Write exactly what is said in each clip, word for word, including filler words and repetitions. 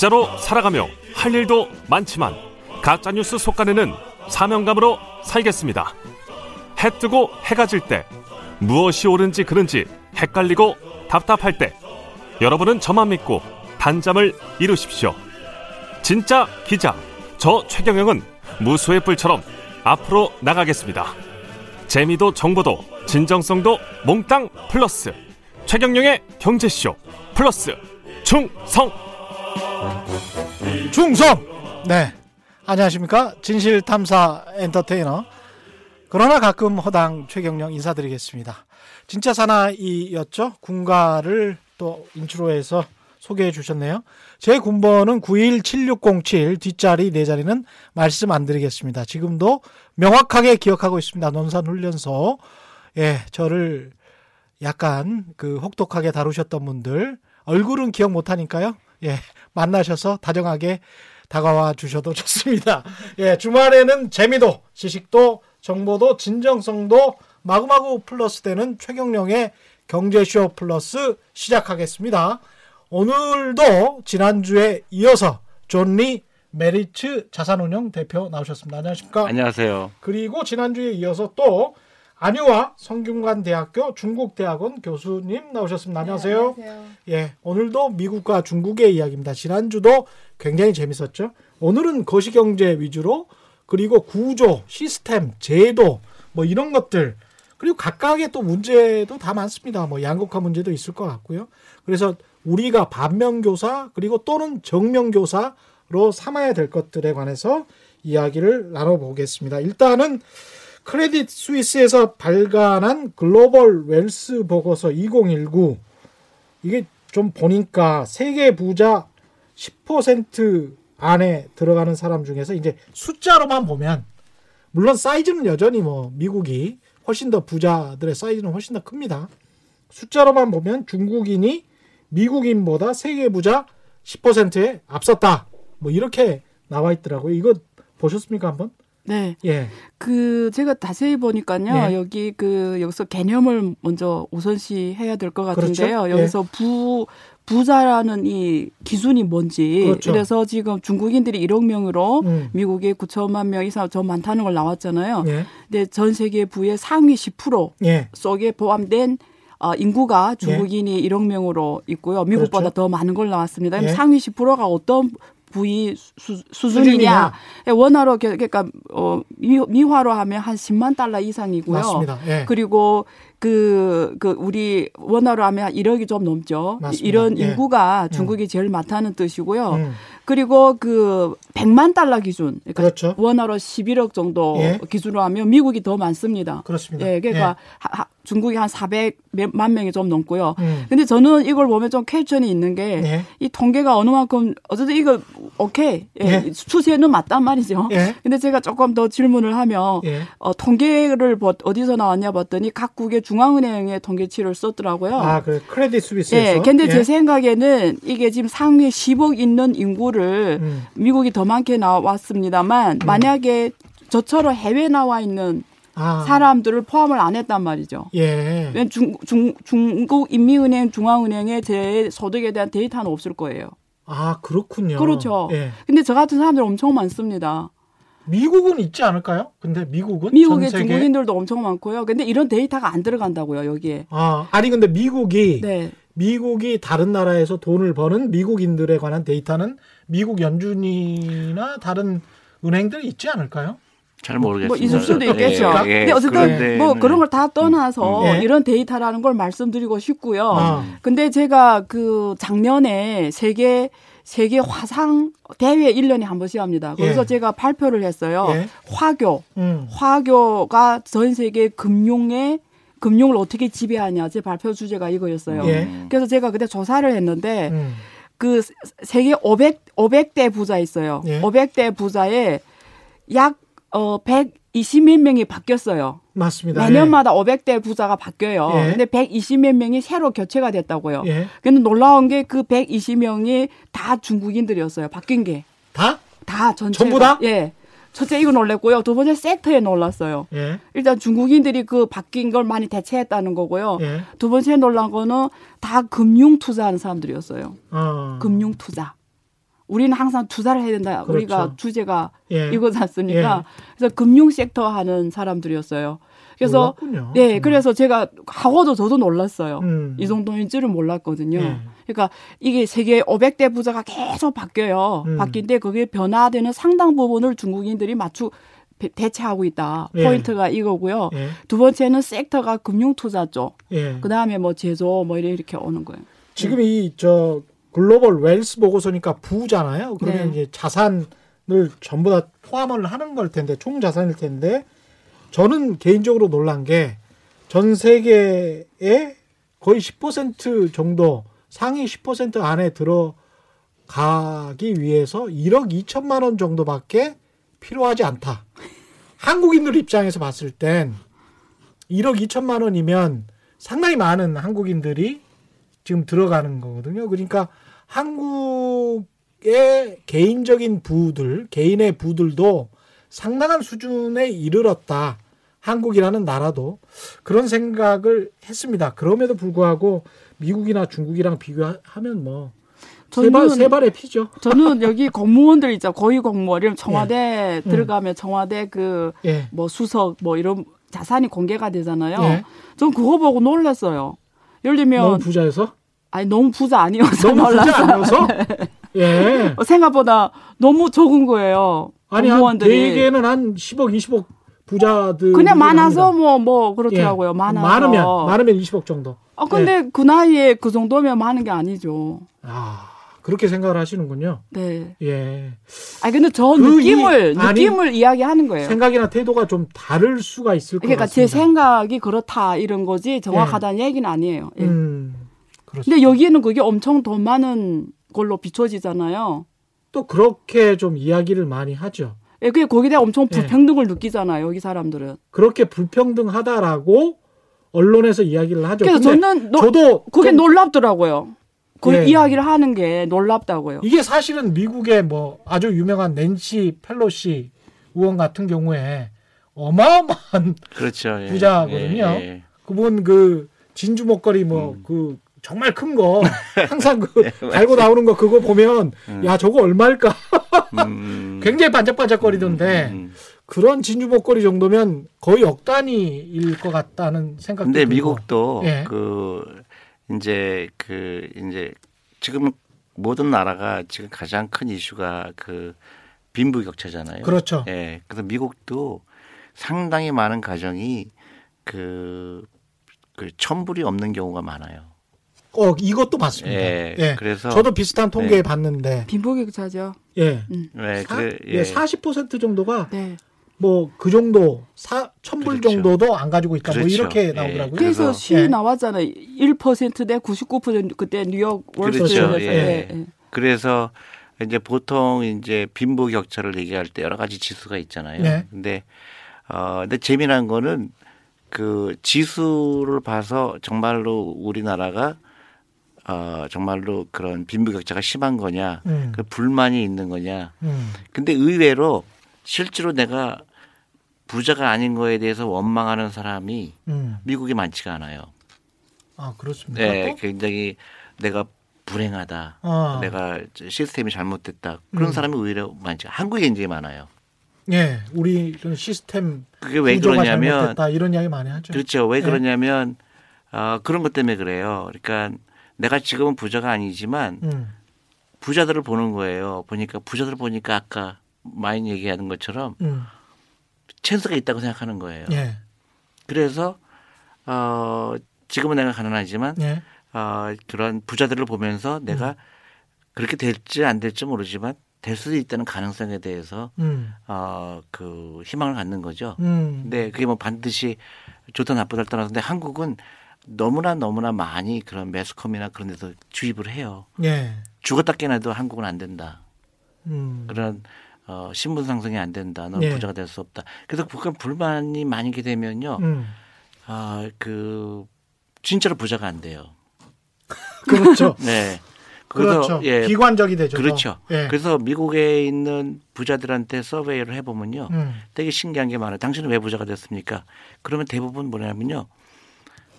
진짜로 살아가며 할 일도 많지만 가짜뉴스 속간에는 사명감으로 살겠습니다. 해 뜨고 해가 질 때, 무엇이 옳은지 그른지 헷갈리고 답답할 때 여러분은 저만 믿고 단잠을 이루십시오. 진짜 기자, 저 최경영은 무수의 뿔처럼 앞으로 나가겠습니다. 재미도 정보도 진정성도 몽땅 플러스 최경영의 경제쇼 플러스 충성. 충성! 네, 안녕하십니까. 진실탐사 엔터테이너, 그러나 가끔 허당 최경영 인사드리겠습니다. 진짜 사나이였죠. 군가를 또 인트로에서 소개해 주셨네요. 제 군번은 구일칠육공칠, 뒷자리 네 자리는 말씀 안 드리겠습니다. 지금도 명확하게 기억하고 있습니다. 논산훈련소. 예, 저를 약간 그 혹독하게 다루셨던 분들, 얼굴은 기억 못하니까요. 예, 만나셔서 다정하게 다가와 주셔도 좋습니다. 예, 주말에는 재미도, 지식도, 정보도, 진정성도 마구마구 플러스 되는 최경영의 경제쇼 플러스 시작하겠습니다. 오늘도 지난주에 이어서 존리 메리츠 자산운용 대표 나오셨습니다. 안녕하십니까? 안녕하세요. 그리고 지난주에 이어서 또 안효와 성균관대학교 중국대학원 교수님 나오셨습니다. 안녕하세요. 네, 안녕하세요. 예, 오늘도 미국과 중국의 이야기입니다. 지난주도 굉장히 재밌었죠. 오늘은 거시경제 위주로, 그리고 구조, 시스템, 제도 뭐 이런 것들, 그리고 각각의 또 문제도 다 많습니다. 뭐 양극화 문제도 있을 것 같고요. 그래서 우리가 반면교사 그리고 또는 정면교사로 삼아야 될 것들에 관해서 이야기를 나눠보겠습니다. 일단은 크레딧 스위스에서 발간한 글로벌 웰스 보고서 이천십구, 이게 좀 보니까 세계 부자 십 퍼센트 안에 들어가는 사람 중에서 이제 숫자로만 보면, 물론 사이즈는 여전히 뭐 미국이 훨씬 더, 부자들의 사이즈는 훨씬 더 큽니다. 숫자로만 보면 중국인이 미국인보다 세계 부자 십 퍼센트에 앞섰다, 뭐 이렇게 나와 있더라고요. 이거 보셨습니까, 한번? 네. 예. 그 제가 자세히 보니까요. 네. 여기 그 여기서 개념을 먼저 우선시 해야 될 것 같은데요. 그렇죠? 여기서 예. 부 부자라는 이 기준이 뭔지. 그렇죠. 그래서 지금 중국인들이 일억 명으로 음. 미국에 구천만 명 이상 더 많다는 걸 나왔잖아요. 예. 근데 전 세계 부의 상위 십 퍼센트 예. 속에 포함된 어, 인구가 중국인이 예. 일억 명으로 있고요. 미국보다 그렇죠. 더 많은 걸 나왔습니다. 예. 상위 십 퍼센트가 어떤 부위 수, 수준이냐. 수준이냐. 원화로 그러니까 어, 미, 미화로 하면 한 십만 달러 이상이고요. 맞습니다. 예. 그리고 그, 그 우리 원화로 하면 일억이 좀 넘죠. 맞습니다. 이런 예. 인구가 중국이 음. 제일 많다는 뜻이고요. 음. 그리고 그 백만 달러 기준, 그러니까 그렇죠. 원화로 십일억 정도 예. 기준으로 하면 미국이 더 많습니다. 그렇습니다. 예, 그러니까 예. 하, 하, 중국이 한 사백만 명이 좀 넘고요. 음. 근데 저는 이걸 보면 좀 퀘스천이 있는 게, 이 예. 통계가 어느 만큼, 어쨌든 이거 오케이, 예, 예. 추세는 맞단 말이죠. 예. 근데 제가 조금 더 질문을 하면 예. 어, 통계를 어디서 나왔냐 봤더니 각국의 중앙은행의 통계치를 썼더라고요. 아, 그 크레딧 스위스에서. 예, 근데 예. 제 생각에는 이게 지금 상위 십억 있는 인구를 음. 미국이 더 많게 나왔습니다만, 음. 만약에 저처럼 해외 나와 있는 아. 사람들을 포함을 안 했단 말이죠. 예. 중, 중, 중국 인민은행, 중앙은행의 제 소득에 대한 데이터는 없을 거예요. 아, 그렇군요. 그렇죠. 예. 근데 저 같은 사람들 엄청 많습니다. 미국은 있지 않을까요? 근데 미국은 미국에 전 세계? 중국인들도 엄청 많고요. 근데 이런 데이터가 안 들어간다고요, 여기에. 아, 아니 근데 미국이 네. 미국이 다른 나라에서 돈을 버는 미국인들에 관한 데이터는 미국 연준이나 다른 은행들이 있지 않을까요? 잘 모르겠습니다. 뭐 있을 수도 있겠죠. 예, 예, 근데 어쨌든 그런데, 뭐 네. 그런 걸 다 떠나서 예? 이런 데이터라는 걸 말씀드리고 싶고요. 아. 근데 제가 그 작년에 세계 세계 화상 대회 일 년에 한 번씩 합니다. 그래서 예. 제가 발표를 했어요. 예? 화교. 음. 화교가 전 세계 금융의 금융을 어떻게 지배하냐. 제 발표 주제가 이거였어요. 예. 그래서 제가 그때 조사를 했는데 음. 그 세계 오백 대 부자 있어요. 예? 오백 대 부자에 약 어, 백이십몇 명이 바뀌었어요. 맞습니다. 매년마다 예. 오백 대 부자가 바뀌어요. 예. 근데 백이십몇 명이 새로 교체가 됐다고요. 예. 근데 놀라운 게 그 백이십 명이 다 중국인들이었어요. 바뀐 게. 다? 다, 전체. 전부 다? 예. 첫째, 이거 놀랐고요. 두 번째, 섹터에 놀랐어요. 예. 일단 중국인들이 그 바뀐 걸 많이 대체했다는 거고요. 예. 두 번째 놀란 거는 다 금융 투자하는 사람들이었어요. 어. 금융 투자. 우리는 항상 투자를 해야 된다. 그렇죠. 우리가 주제가 예. 이거지 않습니까? 예. 그래서 금융 섹터 하는 사람들이었어요. 그래서 몰랐군요. 네, 정말. 그래서 제가 하고도 저도 놀랐어요. 음. 이 정도인 줄은 몰랐거든요. 예. 그러니까 이게 세계 오백 대 부자가 계속 바뀌어요. 음. 바뀐데 그게 변화되는 상당 부분을 중국인들이 맞추 대체하고 있다. 예. 포인트가 이거고요. 예. 두 번째는 섹터가 금융 투자 쪽. 예. 그 다음에 뭐 제조 뭐 이렇게 오는 거예요. 지금 예. 이 저 글로벌 웰스 보고서니까 부잖아요. 그러면 네. 이제 자산을 전부 다 포함을 하는 걸 텐데 총 자산일 텐데. 저는 개인적으로 놀란 게 전 세계의 거의 십 퍼센트 정도 상위 십 퍼센트 안에 들어가기 위해서 일억 이천만 원 정도밖에 필요하지 않다. 한국인들 입장에서 봤을 땐 일억 이천만 원이면 상당히 많은 한국인들이 지금 들어가는 거거든요. 그러니까 한국의 개인적인 부들, 개인의 부들도 상당한 수준에 이르렀다. 한국이라는 나라도 그런 생각을 했습니다. 그럼에도 불구하고 미국이나 중국이랑 비교하면 뭐 세 발, 세 발에 피죠. 저는 여기 공무원들 있죠. 고위 공무원, 청와대 예. 들어가면 청와대 그 뭐 예. 수석 뭐 이런 자산이 공개가 되잖아요. 예. 전 그거 보고 놀랐어요. 예를 들면 너무 부자여서? 아니 너무 부자 아니어서 너무 부자 아니어서? 예. 생각보다 너무 적은 거예요. 아니, 한 네 개는 한 십억, 이십억 부자들. 그냥 많아서 뭐뭐 뭐 그렇더라고요. 예. 많아서. 많으면 많으면 이십억 정도. 아, 근데 예. 그 나이에 그 정도면 많은 게 아니죠. 아, 그렇게 생각을 하시는군요. 네. 예. 아, 근데 저 그 느낌을 이, 아니, 느낌을 이야기하는 거예요. 생각이나 태도가 좀 다를 수가 있을 것 그러니까 같습니다. 그러니까 제 생각이 그렇다 이런 거지 정확하다는 예. 얘기는 아니에요. 예. 음. 그렇습니다. 근데 여기에는 그게 엄청 돈 많은 걸로 비춰지잖아요. 또 그렇게 좀 이야기를 많이 하죠. 예, 그게 거기에 엄청 불평등을 예. 느끼잖아요. 여기 사람들은. 그렇게 불평등하다라고 언론에서 이야기를 하죠. 그래서 저는 노, 저도 그게 좀, 놀랍더라고요. 그 예. 이야기를 하는 게 놀랍다고요. 이게 사실은 미국의 뭐 아주 유명한 낸시 펠로시 의원 같은 경우에 어마어마한 그렇죠, 예. 부자거든요. 예, 예. 그분 그 진주 목걸이 뭐 그 음. 정말 큰 거 항상 그 네, 달고 나오는 거 그거 보면 음. 야 저거 얼마일까 음. 굉장히 반짝반짝거리던데 음. 그런 진주 목걸이 정도면 거의 억 단위일 것 같다는 생각도 근데 들고. 미국도 예. 그 이제 그 이제 지금 모든 나라가 지금 가장 큰 이슈가 그 빈부격차잖아요. 그렇죠. 예. 그래서 미국도 상당히 많은 가정이 그, 그 천불이 없는 경우가 많아요. 어 이것도 봤습니다. 예, 예. 그래서 저도 비슷한 통계 예. 봤는데 빈부격차죠. 예, 음. 네, 사, 그래, 예, 사십 퍼센트 정도가 네. 뭐 그 정도 사 천불 그렇죠. 정도도 안 가지고 있다. 그렇죠. 뭐 이렇게 예. 나오더라고요. 그래서 시 예. 나왔잖아요. 일 퍼센트 대 구십구 퍼센트 그때 뉴욕 월스트리트에서. 그렇죠. 예. 예. 예. 그래서 이제 보통 이제 빈부격차를 얘기할 때 여러 가지 지수가 있잖아요. 네. 근데 어 근데 재미난 거는 그 지수를 봐서 정말로 우리나라가 어, 정말로 그런 빈부격차가 심한 거냐, 음. 그 불만이 있는 거냐. 음. 근데 의외로 실제로 내가 부자가 아닌 거에 대해서 원망하는 사람이 음. 미국에 많지가 않아요. 아, 그렇습니까? 네, 굉장히 내가 불행하다, 아. 내가 시스템이 잘못됐다 그런 음. 사람이 의외로 많지. 한국에 굉장히 많아요. 예, 우리 시스템 그게 왜 그러냐면 잘못됐다, 이런 이야기 많이 하죠. 그렇죠. 왜 그러냐면 예. 어, 그런 것 때문에 그래요. 그러니까. 내가 지금은 부자가 아니지만 음. 부자들을 보는 거예요. 보니까 부자들 보니까 아까 마윈 얘기하는 것처럼 음. 찬스가 있다고 생각하는 거예요. 예. 그래서 어, 지금은 내가 가난하지만 예. 어, 그런 부자들을 보면서 내가 음. 그렇게 될지 안 될지 모르지만 될 수도 있다는 가능성에 대해서 음. 어, 그 희망을 갖는 거죠. 음. 근데 그게 뭐 반드시 좋다 나쁘다를 떠나서 근데 한국은 너무나 너무나 많이 그런 매스컴이나 그런 데서 주입을 해요. 예. 죽었다 깨나도 한국은 안 된다. 음. 그런 어, 신분 상승이 안 된다. 너는 예. 부자가 될 수 없다. 그래서 그런 불만이 많이게 되면요, 음. 아, 그 진짜로 부자가 안 돼요. 그렇죠. 네. 그렇죠. 예. 비관적이 되죠. 그렇죠. 예. 그래서 미국에 있는 부자들한테 서베이를 해보면요, 음. 되게 신기한 게 많아요. 당신은 왜 부자가 됐습니까? 그러면 대부분 뭐냐면요.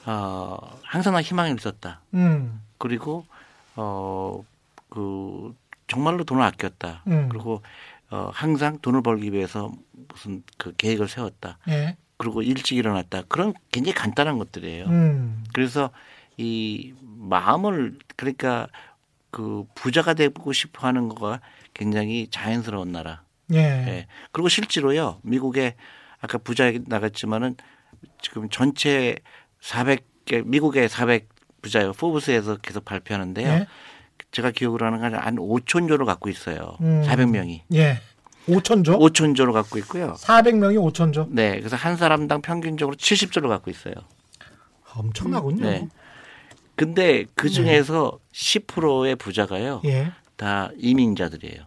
어, 항상 나 희망이 있었다. 음. 그리고 어, 그 정말로 돈을 아꼈다. 음. 그리고 어, 항상 돈을 벌기 위해서 무슨 그 계획을 세웠다. 예. 그리고 일찍 일어났다. 그런 굉장히 간단한 것들이에요. 음. 그래서 이 마음을 그러니까 그 부자가 되고 싶어 하는 거가 굉장히 자연스러운 나라. 예. 예. 그리고 실제로요. 미국에 아까 부자 얘기 나갔지만은 지금 전체 사백 개 미국의 사백 부자요. 포브스에서 계속 발표하는데요. 예? 제가 기억으로 하는 건 한 오천조를 갖고 있어요. 음. 사백 명이. 예. 오천조? 오천조를 갖고 있고요. 사백 명이 오천조? 네. 그래서 한 사람당 평균적으로 칠십조를 갖고 있어요. 엄청나군요. 네. 근데 그 중에서 네. 십 퍼센트의 부자가요. 예. 다 이민자들이에요.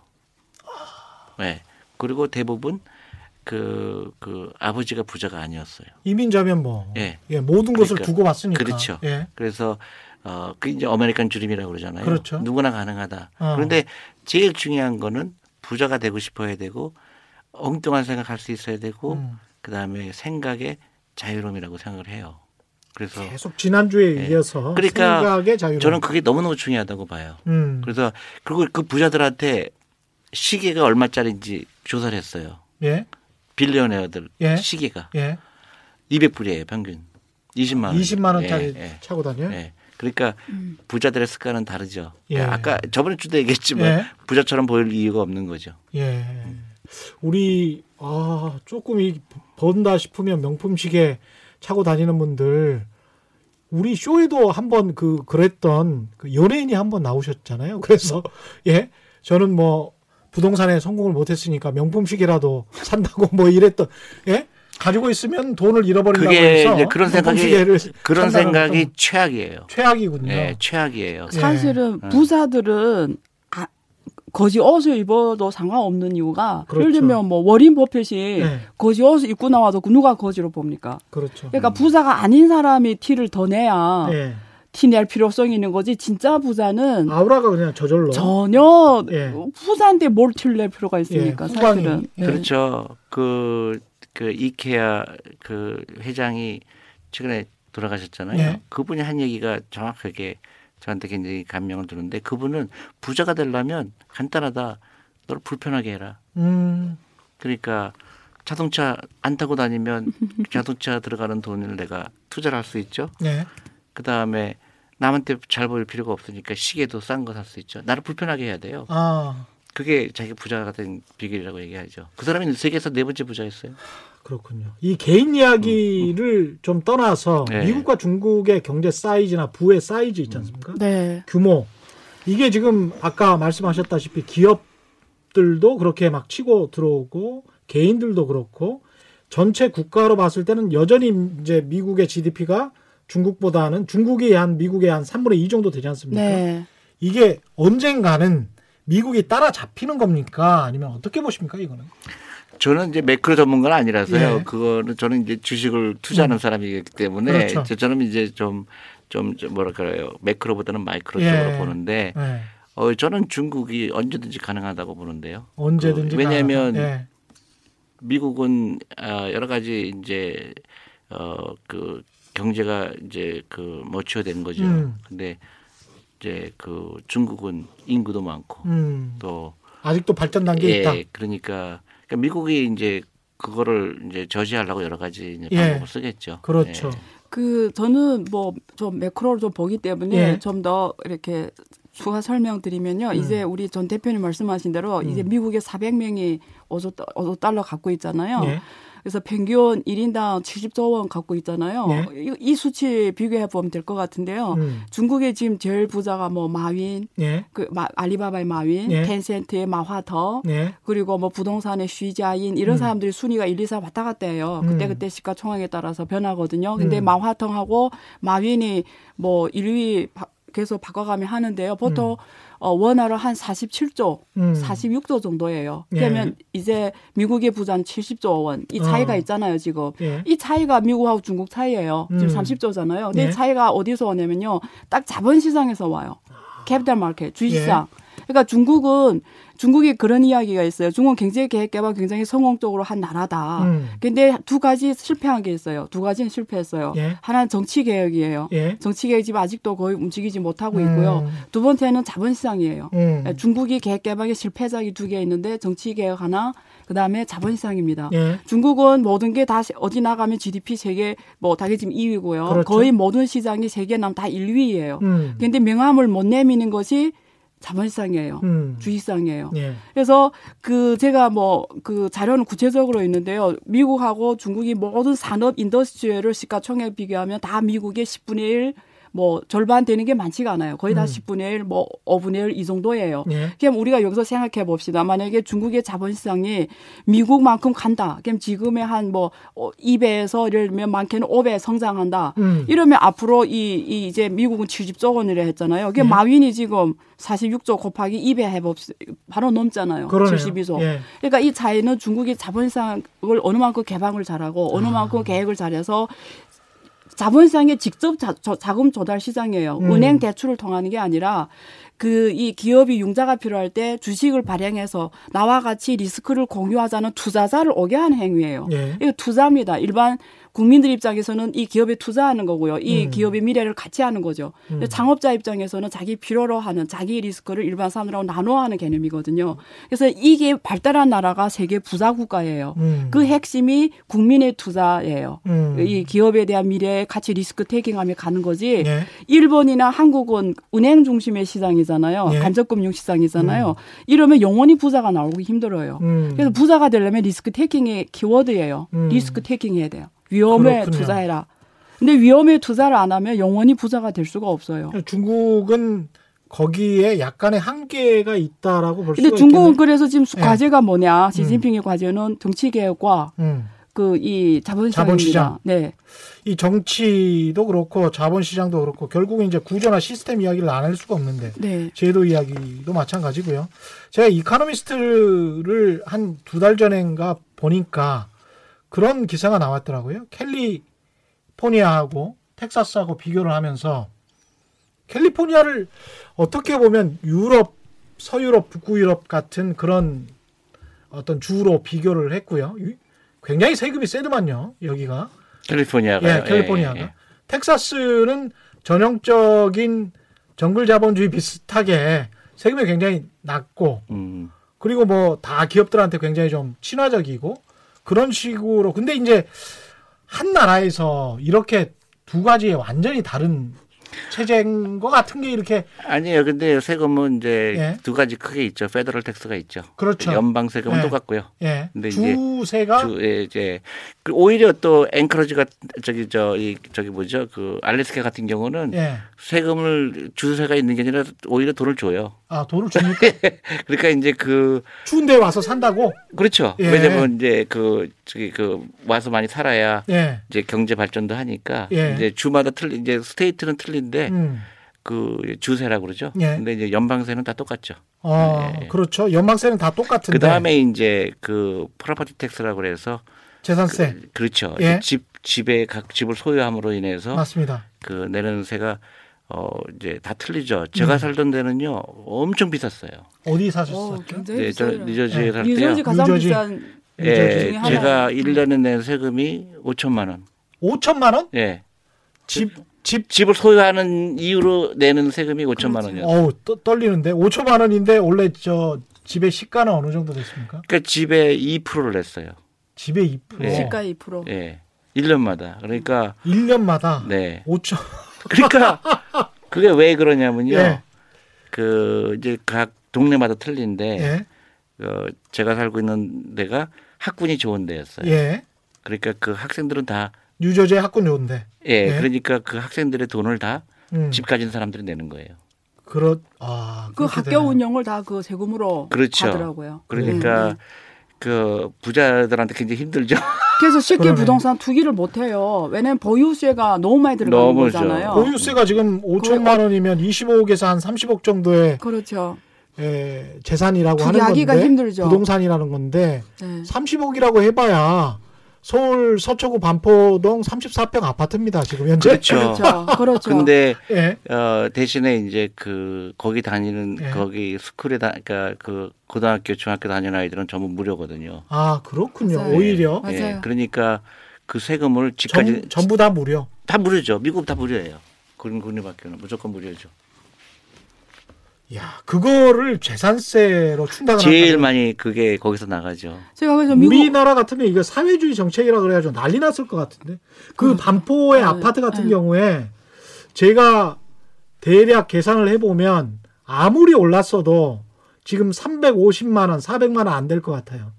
네. 그리고 대부분 그, 그 아버지가 부자가 아니었어요. 이민자면 뭐 예, 예 모든 것을 그러니까, 두고 왔으니까. 그렇죠. 예. 그래서 어, 그 이제 아메리칸 드림이라고 그러잖아요. 그렇죠. 누구나 가능하다. 어. 그런데 제일 중요한 거는 부자가 되고 싶어야 되고 엉뚱한 생각할 수 있어야 되고 음. 그 다음에 생각의 자유로움이라고 생각을 해요. 그래서 계속 지난주에 예. 이어서 그러니까 생각의 자유로움. 저는 그게 너무너무 중요하다고 봐요. 음. 그래서 그리고 그 부자들한테 시계가 얼마짜리인지 조사를 했어요. 예. 빌리언웨어들 예? 시계가 예? 이백 불이에요 평균 이십만 원 이십만 원짜리 예, 예. 차고 다녀요. 예. 그러니까 음. 부자들의 습관은 다르죠. 예. 그러니까 아까 저번에 주도 얘기했지만 예? 부자처럼 보일 이유가 없는 거죠. 예. 음. 우리 아, 조금 이 번다 싶으면 명품 시계 차고 다니는 분들 우리 쇼에도 한번 그 그랬던 그 연예인이 한번 나오셨잖아요. 그래서 예 저는 뭐 부동산에 성공을 못했으니까 명품 시계라도 산다고 뭐 이랬던 예 가지고 있으면 돈을 잃어버린다고 해서 이제 그런 생각이 그런 생각이 최악이에요. 최악이군요. 네, 최악이에요. 사실은 네. 부자들은 아, 거지 옷을 입어도 상관없는 이유가 그렇죠. 예를 들면 뭐 워린 버핏이 네. 거지 옷을 입고 나와도 누가 거지로 봅니까? 그렇죠. 그러니까 음. 부자가 아닌 사람이 티를 더 내야. 네. 티낼 필요성이 있는 거지 진짜 부자는 아우라가 그냥 저절로 전혀 예. 부자인데 뭘 티낼 필요가 있습니까? 예, 사실은 예. 그렇죠. 그, 그 이케아 그 회장이 최근에 돌아가셨잖아요. 예. 그분이 한 얘기가 정확하게 저한테 굉장히 감명을 주는데 그분은 부자가 되려면 간단하다. 널 불편하게 해라. 음. 그러니까 자동차 안 타고 다니면 자동차 들어가는 돈을 내가 투자를 할 수 있죠. 예. 그 다음에 남한테 잘 보일 필요가 없으니까 시계도 싼 거 살 수 있죠. 나를 불편하게 해야 돼요. 아. 그게 자기 부자가 된 비결이라고 얘기하죠. 그 사람이 세계에서 네 번째 부자였어요. 그렇군요. 이 개인 이야기를 음. 좀 떠나서 네. 미국과 중국의 경제 사이즈나 부의 사이즈 있지 않습니까? 네. 규모. 이게 지금 아까 말씀하셨다시피 기업들도 그렇게 막 치고 들어오고 개인들도 그렇고 전체 국가로 봤을 때는 여전히 이제 미국의 지디피가 중국보다는 중국이 한 미국의 한 삼분의 이 정도 되지 않습니까? 네. 이게 언젠가는 미국이 따라잡히는 겁니까? 아니면 어떻게 보십니까? 이거는? 저는 이제 매크로 전문가는 아니라서요. 예. 그거는 저는 이제 주식을 투자하는 음. 사람이기 때문에 그렇죠. 저는 이제 좀, 좀, 좀 뭐랄까요. 매크로보다는 마이크로 예. 쪽으로 보는데 예. 어, 저는 중국이 언제든지 가능하다고 보는데요. 언제든지. 그, 왜냐하면 예. 미국은 여러 가지 이제 어, 그 경제가 이제 그 머추어된 거죠. 음. 근데 이제 그 중국은 인구도 많고 음. 또 아직도 발전 단계에 예, 있다. 그러니까, 그러니까 미국이 이제 그거를 이제 저지하려고 여러 가지 이제 방법을 예. 쓰겠죠. 그렇죠. 예. 그 저는 뭐 좀 매크로를 좀 보기 때문에 예. 좀 더 이렇게 추가 설명드리면요. 음. 이제 우리 전 대표님 말씀하신 대로 음. 이제 미국에 사백 명이 오조 달러 갖고 있잖아요. 예. 그래서 평균 일 인당 칠십조 원 갖고 있잖아요. 네. 이, 이 수치 비교해 보면 될 것 같은데요. 음. 중국의 지금 제일 부자가 뭐 마윈, 네. 그 마, 알리바바의 마윈, 네. 텐센트의 마화텅, 네. 그리고 뭐 부동산의 쉬자인 이런 음. 사람들이 순위가 일, 이, 사 왔다 갔다 해요. 그때 그때 시가총액에 따라서 변하거든요. 근데 음. 마화텅하고 마윈이 뭐 일 위 바, 계속 바꿔가며 하는데요. 보통 음. 어, 원화로 한 사십칠조, 음. 사십육조 정도예요. 그러면 예. 이제 미국의 부자는 칠십조 원. 이 차이가 어. 있잖아요, 지금. 예. 이 차이가 미국하고 중국 차이예요. 음. 지금 삼십조잖아요. 근데 예. 이 차이가 어디서 오냐면요. 딱 자본시장에서 와요. 캐피탈 마켓, 주식시장. 예. 그러니까 중국은 중국이 그런 이야기가 있어요. 중국은 경제 계획 개발 굉장히 성공적으로 한 나라다. 그런데 음. 두 가지 실패한 게 있어요. 두 가지는 실패했어요. 예? 하나는 정치 개혁이에요. 예? 정치 개혁이 아직도 거의 움직이지 못하고 음. 있고요. 두 번째는 자본시장이에요. 음. 중국이 계획 개발의 실패작이 두 개 있는데 정치 개혁 하나, 그다음에 자본시장입니다. 예? 중국은 모든 게 다 어디 나가면 지디피 세계 뭐 다게 지금 이 위고요. 그렇죠. 거의 모든 시장이 세계 남 다 일 위예요. 그런데 음. 명함을 못 내미는 것이 자본시장이에요. 음. 주식시장이에요. 예. 그래서 그 제가 뭐 그 자료는 구체적으로 있는데요. 미국하고 중국이 모든 산업 인더스트리얼을 시가총액 비교하면 다 미국의 십분의 일 뭐 절반 되는 게 많지가 않아요. 거의 다 음. 십분의 일, 뭐 오분의 일 이 정도예요. 예. 그럼 우리가 여기서 생각해 봅시다. 만약에 중국의 자본시장이 미국만큼 간다. 그럼 지금의 한 뭐 이 배에서 예를 들면 많게는 오 배 성장한다. 음. 이러면 앞으로 이, 이 이제 미국은 칠십조 원이라 했잖아요. 그게 예. 마윈이 지금 사십육조 곱하기 이 배 해봅시다. 바로 넘잖아요. 그러네요. 칠십이조. 예. 그러니까 이 차이는 중국이 자본시장을 어느 만큼 개방을 잘하고 어느 만큼 아. 계획을 잘해서 자본시장의 직접 자, 저, 자금 조달 시장이에요. 음. 은행 대출을 통하는 게 아니라 그 이 기업이 융자가 필요할 때 주식을 발행해서 나와 같이 리스크를 공유하자는 투자자를 오게 하는 행위예요. 예. 이거 투자입니다. 일반 국민들 입장에서는 이 기업에 투자하는 거고요. 이 음. 기업의 미래를 같이 하는 거죠. 음. 창업자 입장에서는 자기 필요로 하는 자기 리스크를 일반 사람들하고 나눠 하는 개념이거든요. 그래서 이게 발달한 나라가 세계 부자 국가예요. 음. 그 핵심이 국민의 투자예요. 음. 이 기업에 대한 미래에 같이 리스크 테이킹하며 가는 거지. 예. 일본이나 한국은 은행 중심의 시장이잖아요. 예. 간접금융 시장이잖아요. 음. 이러면 영원히 부자가 나오기 힘들어요. 음. 그래서 부자가 되려면 리스크 테이킹의 키워드예요. 음. 리스크 테이킹 해야 돼요. 위험에 그렇군요. 투자해라. 근데 위험에 투자를 안 하면 영원히 부자가 될 수가 없어요. 중국은 거기에 약간의 한계가 있다라고 볼 수가 있겠네요. 근데 중국은 있겠네. 그래서 지금 예. 과제가 뭐냐? 시진핑의 음. 과제는 정치 개혁과 음. 그 이 자본시장입니다. 자본시장. 네. 이 정치도 그렇고 자본시장도 그렇고 결국은 이제 구조나 시스템 이야기를 안 할 수가 없는데 네. 제도 이야기도 마찬가지고요. 제가 이코노미스트를 한 두 달 전인가 보니까. 그런 기사가 나왔더라고요. 캘리포니아하고 텍사스하고 비교를 하면서 캘리포니아를 어떻게 보면 유럽, 서유럽, 북유럽 같은 그런 어떤 주로 비교를 했고요. 굉장히 세금이 세더만요. 여기가. 캘리포니아가요. 예, 캘리포니아가. 예, 예. 텍사스는 전형적인 정글 자본주의 비슷하게 세금이 굉장히 낮고 음. 그리고 뭐 다 기업들한테 굉장히 좀 친화적이고 그런 식으로. 근데 이제 한 나라에서 이렇게 두 가지의 완전히 다른 체제인 것 같은 게 이렇게. 아니에요. 근데 세금은 이제 예. 두 가지 크게 있죠. 페더럴 텍스가 있죠. 그렇죠. 연방 세금은 예. 똑같고요. 예. 근데 주세가 이제, 주, 예, 이제 오히려 또 앵커러지가 저기 저이 저기 뭐죠? 그 알래스카 같은 경우는 예. 세금을 주세가 있는 게 아니라 오히려 돈을 줘요. 아, 돈을 줍니까? 그러니까 이제 그 추운데 와서 산다고? 그렇죠. 예. 왜냐면 이제 그 저기 그 와서 많이 살아야 예. 이제 경제 발전도 하니까 예. 이제 주마다 틀린 이제 스테이트는 틀린 인데 음. 그 주세라고 그러죠. 예. 근데 이제 연방세는 다 똑같죠. 아, 예. 그렇죠. 연방세는 다 똑같은데. 그다음에 이제 그 프로퍼티 텍스라고 해서 재산세. 그, 그렇죠. 예. 집 집에 각 집을 소유함으로 인해서 맞습니다. 그 내는 세가 어 이제 다 틀리죠. 제가 음. 살던 데는요 엄청 비쌌어요. 어디 사셨어요? 네, 저 뉴저지에 예. 살 때요. 뉴저지 가장 뉴저지. 비싼. 예, 뉴저지 제가 일 년에 낸 세금이 오천만 원. 오천만 원? 예. 집 집, 집을 소유하는 이유로 내는 세금이 오천만 원이요. 어우, 떨리는데. 오천만 원인데 원래 저 집의 시가는 어느 정도 됐습니까? 그러니까 집에 이 퍼센트를 냈어요. 집에 이 퍼센트? 네. 시가 이 퍼센트? 네. 일 년마다. 그러니까. 일 년마다? 네. 오천. 그러니까 그게 왜 그러냐면요. 네. 그 이제 각 동네마다 틀린데 네. 어, 제가 살고 있는 데가 학군이 좋은 데였어요. 예. 그러니까 그 학생들은 다 뉴저지 학군 요인데. 예, 예, 그러니까 그 학생들의 돈을 다 집 음. 가진 사람들이 내는 거예요. 그렇, 아, 그 학교 되네요. 운영을 다 그 세금으로 그렇죠. 하더라고요. 그러니까 음. 그 부자들한테 굉장히 힘들죠. 그래서 쉽게 그러네. 부동산 투기를 못 해요. 왜냐면 보유세가 너무 많이 들어가는 너무 거잖아요. 그렇죠. 보유세가 지금 오천만 원이면 이십오억에서 한 삼십억 정도의 그렇죠. 예, 재산이라고 하는 건데, 힘들죠. 부동산이라는 건데 네. 삼십억이라고 해봐야. 서울 서초구 반포동 삼십사 평 아파트입니다. 지금 현재. 그렇죠. 그렇죠. 그런데 예. 어, 대신에 이제 그 거기 다니는 예. 거기 스쿨에 다 그러니까 그 고등학교 중학교 다니는 아이들은 전부 무료거든요. 아 그렇군요. 맞아요. 오히려. 예. 맞아요. 예. 그러니까 그 세금을 집까지 전, 전부 다 무료. 다 무료죠. 미국 다 무료예요. 그런 국립학교는 무조건 무료죠. 야, 그거를 재산세로 충당을 제일 많이 그게 거기서 나가죠. 제가 그래서 미국... 우리나라 같으면 이거 사회주의 정책이라 그래야 좀 난리 났을 것 같은데. 그 음. 반포의 음. 아파트 같은 음. 경우에 제가 대략 계산을 해보면 아무리 올랐어도 지금 삼백오십만 원, 사백만 원 안 될 것 같아요.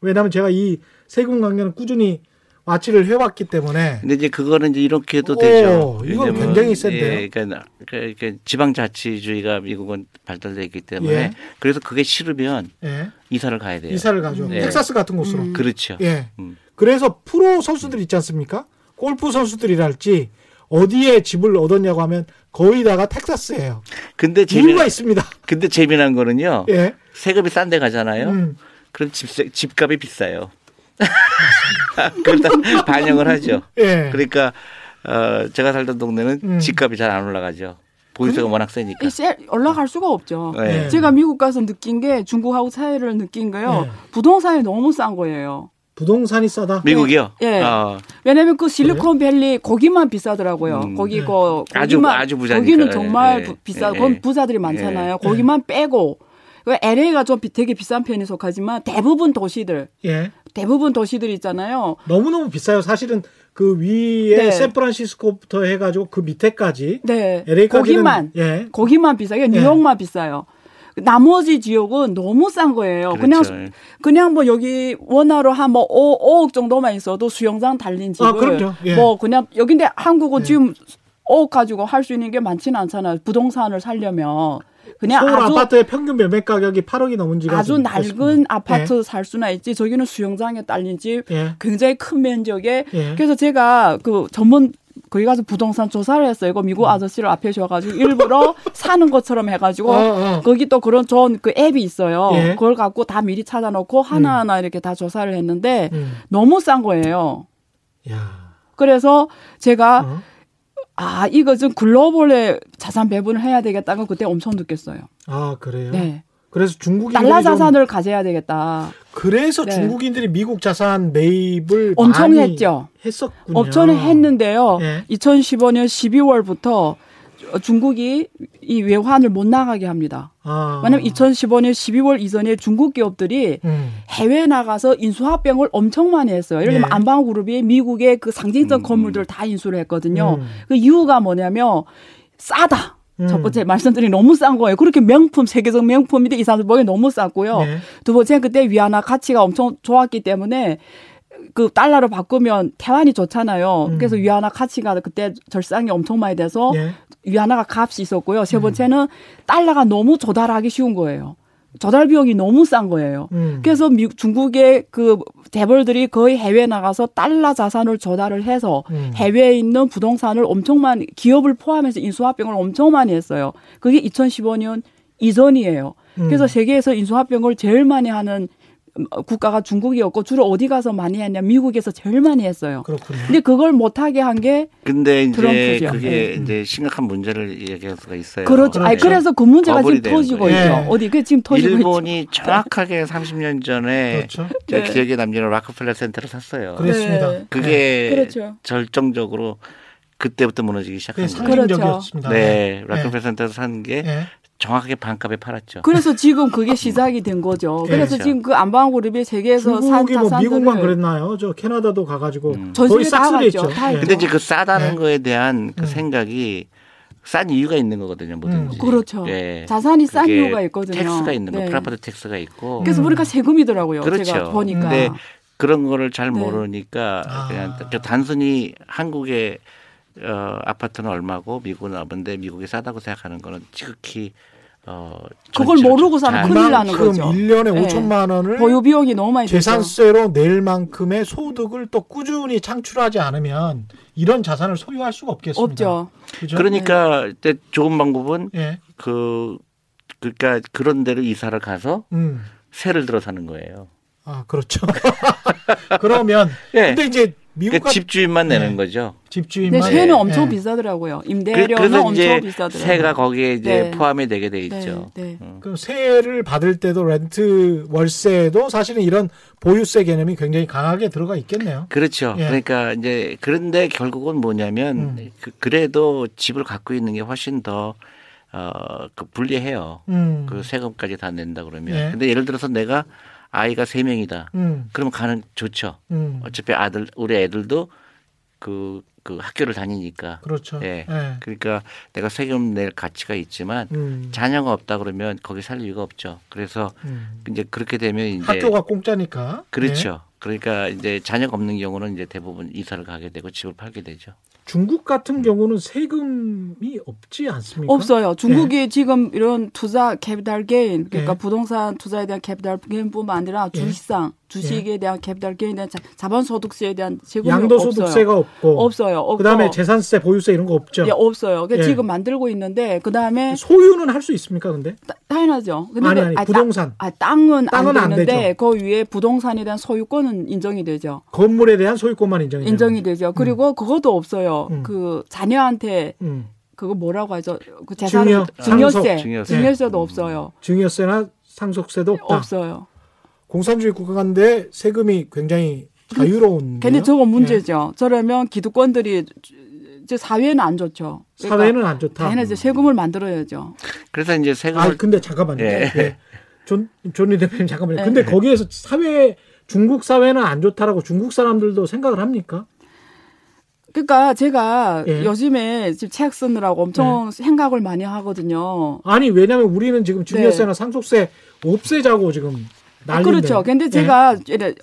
왜냐하면 제가 이 세금 강도는 꾸준히 와치를 해왔기 때문에. 근데 이제 그거는 이제 이렇게 해도 오, 되죠. 이건 왜냐면, 굉장히 센데요. 예, 그러니까, 그러니까 지방자치주의가 미국은 발달되어 있기 때문에. 예. 그래서 그게 싫으면 예. 이사를 가야 돼요. 이사를 가죠. 예. 텍사스 같은 곳으로. 음. 그렇죠. 예. 음. 그래서 프로 선수들 있지 않습니까? 골프 선수들이랄지 어디에 집을 얻었냐고 하면 거의 다가 텍사스예요. 근데 재미난, 이유가 있습니다. 근데 재미난 거는요. 예. 세금이 싼 데 가잖아요. 음. 그럼 집, 집값이 비싸요. 그걸 다 반영을 하죠. 예. 그러니까 어, 제가 살던 동네는 음. 집값이 잘 안 올라가죠. 보유세가 워낙 세니까. 올라갈 수가 없죠. 예. 제가 미국 가서 느낀 게 중국하고 차이를 느낀 거예요. 예. 부동산이 너무 싼 거예요. 부동산이 싸다? 미국이요? 예. 어. 왜냐하면 그 실리콘밸리 거기만 비싸더라고요. 음. 거기 예. 거 아주 아주 부자니까. 거기는 정말 예. 비싸고 거기 부자들이 많잖아요. 예. 거기만 예. 빼고. 엘에이가 좀 되게 비싼 편에 속하지만 대부분 도시들, 예. 대부분 도시들 있잖아요. 너무너무 비싸요. 사실은 그 위에 네. 샌프란시스코부터 해가지고 그 밑에까지. 네. 엘에이까지는, 거기만, 예. 거기만 비싸요. 뉴욕만 예. 비싸요. 나머지 지역은 너무 싼 거예요. 그렇죠. 그냥, 그냥 뭐 여기 원화로 한 뭐 오 억 정도만 있어도 수영장 달린 집을. 아, 그럼요. 예. 뭐 그냥 여기인데 한국은 예. 지금 오 억 가지고 할 수 있는 게 많지는 않잖아요. 부동산을 살려면. 그냥 서울 아주 아파트의 평균 매매 가격이 팔억이 넘은 지가 아주 낡은 있겠습니다. 아파트 예. 살 수나 있지 저기는 수영장에 딸린 집 예. 굉장히 큰 면적에 예. 그래서 제가 그 전문 거기 가서 부동산 조사를 했어요. 이거 미국 아저씨를 앞에 줘가지고 일부러 사는 것처럼 해가지고 어, 어. 거기 또 그런 전 그 앱이 있어요. 예. 그걸 갖고 다 미리 찾아놓고 하나하나 음. 이렇게 다 조사를 했는데 음. 너무 싼 거예요. 야. 그래서 제가 어? 아, 이거 좀 글로벌에 자산 배분을 해야 되겠다고 그때 엄청 느꼈어요. 아, 그래요? 네. 그래서 중국인들이 달러 자산을 좀... 가져야 되겠다. 그래서 네. 중국인들이 미국 자산 매입을 엄청 많이 했죠. 했었군요. 엄청 했는데요. 네. 이천십오 년 십이월부터 중국이 이 외환을 못 나가게 합니다. 아. 왜냐하면 이천십오 년 십이월 이전에 중국 기업들이 음. 해외 나가서 인수합병을 엄청 많이 했어요. 예를 들면 네. 안방그룹이 미국의 그 상징적 음. 건물들을 다 인수를 했거든요. 음. 그 이유가 뭐냐면 싸다. 음. 첫 번째 말씀드린 너무 싼 거예요. 그렇게 명품 세계적 명품인데 이 사람들 보기 너무 쌌고요. 네. 두 번째 그때 위안화 가치가 엄청 좋았기 때문에 그 달러로 바꾸면 태환이 좋잖아요. 음. 그래서 위안화 가치가 그때 절상이 엄청 많이 돼서 예. 위안화가 값이 있었고요. 세 번째는 음. 달러가 너무 조달하기 쉬운 거예요. 조달 비용이 너무 싼 거예요. 음. 그래서 미국, 중국의 그 재벌들이 거의 해외 나가서 달러 자산을 조달을 해서 음. 해외에 있는 부동산을 엄청 많이 기업을 포함해서 인수합병을 엄청 많이 했어요. 그게 이천십오 년 이전이에요. 음. 그래서 세계에서 인수합병을 제일 많이 하는 국가가 중국이었고 주로 어디 가서 많이 했냐 미국에서 제일 많이 했어요. 그렇군요. 근데 그걸 못하게 한 게 근데 이제 트럼프죠. 그게 네. 이제 심각한 문제를 얘기할 수가 있어요. 그렇죠. 네. 아니, 그래서 그 문제가 지금 터지고 거예요. 있죠. 네. 어디 그 지금 터지고 일본이 있죠. 일본이 정확하게 삼십 년 전에 그렇죠. 제 네. 기억에 남기는 락커펠러 센터를 샀어요. 그렇습니다. 네. 그게 네. 그렇죠. 절정적으로 그때부터 무너지기 시작한 거예요. 상징적이었습니다. 네, 네. 락커펠러 센터에서 산 게. 네. 정확하게 반값에 팔았죠. 그래서 지금 그게 시작이 된 거죠. 그래서 그렇죠. 지금 그 안방그룹이 세계에서 산 자산들을. 중국이 뭐 미국만 그랬나요? 저 캐나다도 가가지고 음. 거의 싹쓸이 했죠. 그런데 이제 그 싸다는 네. 거에 대한 그 음. 생각이 싼 이유가 있는 거거든요. 뭐든지. 음. 그렇죠. 네. 자산이 싼 이유가 있거든요. 텍스가 있는 거, 네. 프라파드 텍스가 있고. 그래서 음. 우리가 세금이더라고요. 그렇죠. 제가 보니까. 그런데 그런 거를 잘 네. 모르니까 아. 그냥 단순히 한국의 어, 아파트는 얼마고 미국은 얼마인데 미국이 싸다고 생각하는 거는 지극히 어, 그걸 모르고 사면 큰일 나는 거죠. 일 년에 네. 오천만 원을 보유 비용이 너무 많이 재산세로 낼 만큼의 소득을 또 꾸준히 창출하지 않으면 이런 자산을 소유할 수가 없겠습니다. 없죠. 그죠? 그러니까 네. 좋은 방법은 네. 그 그러니까 그런 데로 이사를 가서 음. 세를 들어 사는 거예요. 아, 그렇죠. 그러면 네. 근데 이제 미국 그 집주인만 네. 내는 거죠. 집주인만. 네, 세는 네. 엄청 네. 비싸더라고요. 임대료는 그래서 엄청 이제 비싸더라고요. 세가 거기에 이제 네. 포함이 되게 돼 있죠. 네. 네. 음. 그럼 세를 받을 때도 렌트 월세도 사실은 이런 보유세 개념이 굉장히 강하게 들어가 있겠네요. 그렇죠. 예. 그러니까 이제 그런데 결국은 뭐냐면 음. 그, 그래도 집을 갖고 있는 게 훨씬 더 어, 그 불리해요. 음. 그 세금까지 다 낸다 그러면. 예. 근데 예를 들어서 내가 아이가 세 명이다. 음. 그러면 가는 좋죠. 음. 어차피 아들 우리 애들도 그, 그 학교를 다니니까. 그렇죠. 예. 예. 그러니까 내가 세금 낼 가치가 있지만 음. 자녀가 없다 그러면 거기 살 이유가 없죠. 그래서 음. 이제 그렇게 되면 이제 학교가 공짜니까. 그렇죠. 예. 그러니까 이제 자녀가 없는 경우는 이제 대부분 이사를 가게 되고 집을 팔게 되죠. 중국 같은 경우는 세금이 없지 않습니까? 없어요. 중국이 네. 지금 이런 투자 캐피탈 게인, 그러니까 네. 부동산 투자에 대한 캐피탈 게인뿐만 아니라 주식상, 주식에 네. 대한 캐피탈 게인에 대한 자본소득세에 대한 세금이 없어요. 양도소득세가 없고. 없어요. 없고. 그다음에 재산세, 보유세 이런 거 없죠? 예, 없어요. 그러니까 예. 지금 만들고 있는데 그다음에. 소유는 할 수 있습니까 근데? 따, 당연하죠. 근데 아니, 아니, 부동산. 아, 땅은, 땅은 안 되는데 안 되죠. 그 위에 부동산에 대한 소유권은 인정이 되죠. 건물에 대한 소유권만 인정이 되죠. 인정이 되죠. 그리고 음. 그것도 없어요. 음. 그 자녀한테 음. 그거 뭐라고 하죠? 그 재산 증여, 증여세, 증여세. 증여세도 음. 없어요. 증여세나 상속세도 없다. 없어요. 공산주의 국가인데 세금이 굉장히 자유로운데요. 근데 저거 문제죠. 예. 저러면 기득권들이 이제 사회는 안 좋죠. 그러니까 사회는 안 좋다. 당연히 이제 세금을 만들어야죠. 그래서 이제 세금. 아 근데 잠깐만요. 예. 예. 존 존리 대표님 잠깐만요. 예. 근데 거기에서 사회 중국 사회는 안 좋다라고 중국 사람들도 생각을 합니까? 그러니까 제가 예. 요즘에 지금 책 쓰느라고 엄청 네. 생각을 많이 하거든요. 아니 왜냐하면 우리는 지금 증여세나 네. 상속세 없애자고 지금 난리인데. 그렇죠. 근데 제가 예.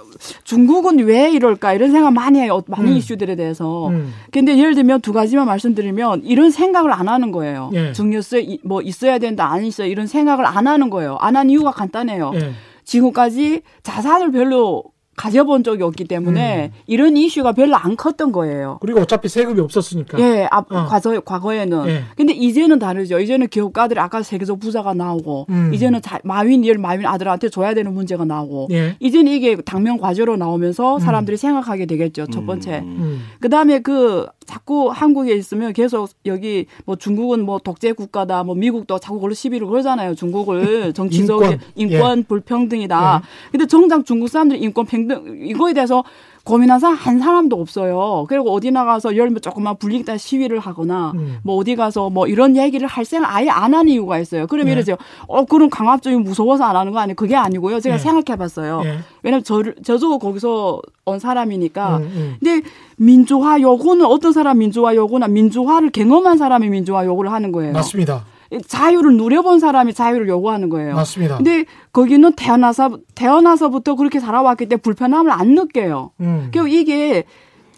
중국은 왜 이럴까 이런 생각 많이 해요. 많은 음. 이슈들에 대해서. 음. 근데 예를 들면 두 가지만 말씀드리면 이런 생각을 안 하는 거예요. 예. 증여세 뭐 있어야 된다 안 있어야 이런 생각을 안 하는 거예요. 안 한 이유가 간단해요. 예. 지금까지 자산을 별로 가져본 적이 없기 때문에 음. 이런 이슈가 별로 안 컸던 거예요. 그리고 어차피 세금이 없었으니까. 예, 앞, 어. 과거, 과거에는. 예. 근데 이제는 다르죠. 이제는 기업가들이 아까 세계적 부자가 나오고 음. 이제는 자, 마윈, 일 마윈 아들한테 줘야 되는 문제가 나오고 예. 이제는 이게 당면 과제로 나오면서 사람들이 음. 생각하게 되겠죠. 첫 번째. 음. 음. 그다음에 그 자꾸 한국에 있으면 계속 여기 뭐 중국은 뭐 독재 국가다. 뭐 미국도 자꾸 그걸로 시비를 걸잖아요. 중국을 정치적 인권, 인권 예. 불평등이다. 예. 근데 정작 중국 사람들이 인권 평등 이거에 대해서 고민한 사람 한 사람도 없어요. 그리고 어디 나가서 열 조금만 불리겠다 시위를 하거나 음. 뭐 어디 가서 뭐 이런 얘기를 할 생각 아예 안 하는 이유가 있어요. 그럼 네. 이러죠. 어 그런 강압적이 무서워서 안 하는 거 아니에요. 그게 아니고요. 제가 네. 생각해봤어요. 네. 왜냐면 저 저도 거기서 온 사람이니까. 음, 음. 근데 민주화 요구는 어떤 사람 민주화 요구나 민주화를 경험한 사람이 민주화 요구를 하는 거예요. 맞습니다. 자유를 누려본 사람이 자유를 요구하는 거예요. 맞습니다. 근데 거기는 태어나서, 태어나서부터 그렇게 살아왔기 때문에 불편함을 안 느껴요. 음. 결국 이게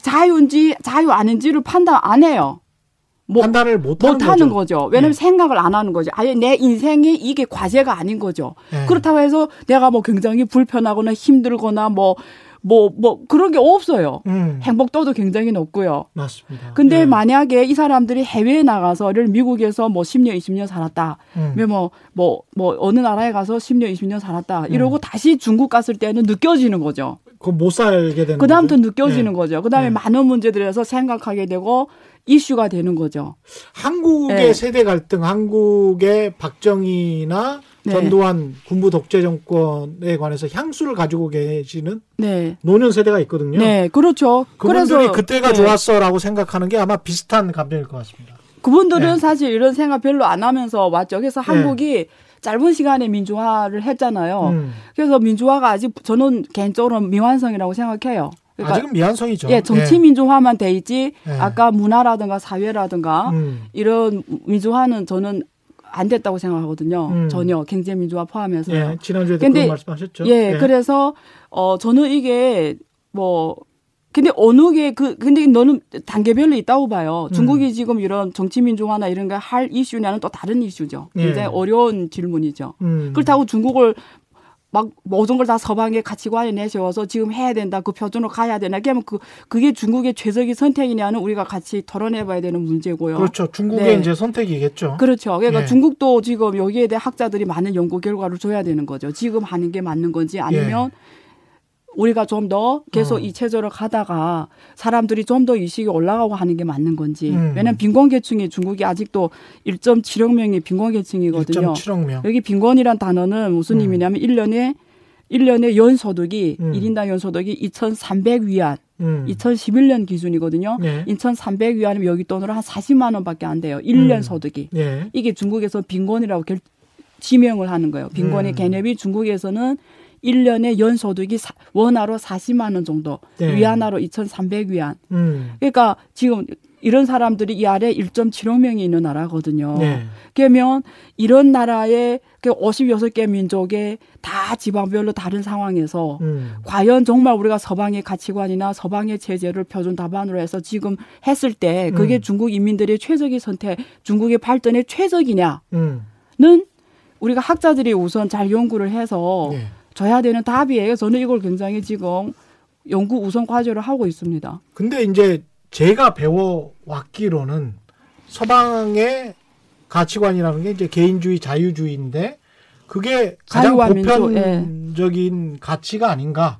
자유인지 자유 아닌지를 판단 안 해요. 뭐, 판단을 못 하는, 못 하는 거죠. 거죠. 왜냐하면 네. 생각을 안 하는 거죠. 아예 내 인생이 이게 과제가 아닌 거죠. 네. 그렇다고 해서 내가 뭐 굉장히 불편하거나 힘들거나 뭐 뭐, 뭐, 그런 게 없어요. 음. 행복도도 굉장히 높고요. 맞습니다. 근데 네. 만약에 이 사람들이 해외에 나가서, 예를 미국에서 뭐 십 년, 이십 년 살았다. 음. 뭐, 뭐, 뭐, 어느 나라에 가서 십 년, 이십 년 살았다. 이러고 음. 다시 중국 갔을 때는 느껴지는 거죠. 그건 못 살게 되는 거죠. 그다음부터 느껴지는 네. 거죠. 그 다음에 네. 많은 문제들에서 생각하게 되고, 이슈가 되는 거죠. 한국의 네. 세대 갈등, 한국의 박정희나 네. 전두환 군부 독재 정권에 관해서 향수를 가지고 계시는 네. 노년 세대가 있거든요. 네, 그렇죠. 그분들이 그래서, 그때가 네. 좋았어라고 생각하는 게 아마 비슷한 감정일 것 같습니다. 그분들은 네. 사실 이런 생각 별로 안 하면서 왔죠. 그래서 한국이 네. 짧은 시간에 민주화를 했잖아요. 음. 그래서 민주화가 아직 저는 개인적으로 미완성이라고 생각해요. 그러니까 아직은 미완성이죠. 예, 정치 민주화만 돼 있지. 예. 아까 문화라든가 사회라든가 음. 이런 민주화는 저는 안 됐다고 생각하거든요. 음. 전혀 경제 민주화 포함해서. 예, 지난주에도 근데, 그런 말씀하셨죠. 예, 예. 그래서 어 저는 이게 뭐 근데 어느 게 그 근데 너는 단계별로 있다고 봐요. 중국이 음. 지금 이런 정치 민주화나 이런 거 할 이슈냐는 또 다른 이슈죠. 굉장히 예. 어려운 질문이죠. 음. 그렇다고 중국을 막 모든 걸 다 서방의 가치관에 내세워서 지금 해야 된다. 그 표준으로 가야 된다. 그러면 그 그게 중국의 최적의 선택이냐는 우리가 같이 토론해봐야 되는 문제고요. 그렇죠. 중국의 네. 이제 선택이겠죠. 그렇죠. 그러니까 예. 중국도 지금 여기에 대해 학자들이 많은 연구 결과를 줘야 되는 거죠. 지금 하는 게 맞는 건지 아니면 예. 우리가 좀 더 계속 어. 이 체제로 가다가 사람들이 좀 더 의식이 올라가고 하는 게 맞는 건지. 음. 왜냐하면 빈곤계층이 중국이 아직도 일 점 칠억 명의 빈곤계층이거든요. 일 점 칠억 명. 여기 빈곤이란 단어는 무슨 음. 의미냐면 일 년에 일 년에 연소득이 음. 일 인당 연소득이 이천삼백 위안. 음. 이천십일 년 기준이거든요. 네. 이천삼백 위안이면 여기 돈으로 한 사십만 원밖에 안 돼요. 일 년 음. 소득이. 네. 이게 중국에서 빈곤이라고 결, 지명을 하는 거예요. 빈곤의 음. 개념이 중국에서는 일 년에 연소득이 원화로 사십만 원 정도, 네. 위안화로 이천삼백 위안. 음. 그러니까 지금 이런 사람들이 이 아래 일 점 칠억 명이 있는 나라거든요. 네. 그러면 이런 나라의 오십육 개 민족의 다 지방별로 다른 상황에서 음. 과연 정말 우리가 서방의 가치관이나 서방의 체제를 표준 답안으로 해서 지금 했을 때 그게 음. 중국 인민들의 최적의 선택, 중국의 발전의 최적이냐는 음. 우리가 학자들이 우선 잘 연구를 해서 네. 줘야 되는 답이에요. 저는 이걸 굉장히 지금 연구 우선 과제로 하고 있습니다. 근데 이제 제가 배워왔기로는 서방의 가치관이라는 게 이제 개인주의, 자유주의인데 그게 가장 보편적인 민주, 예. 가치가 아닌가.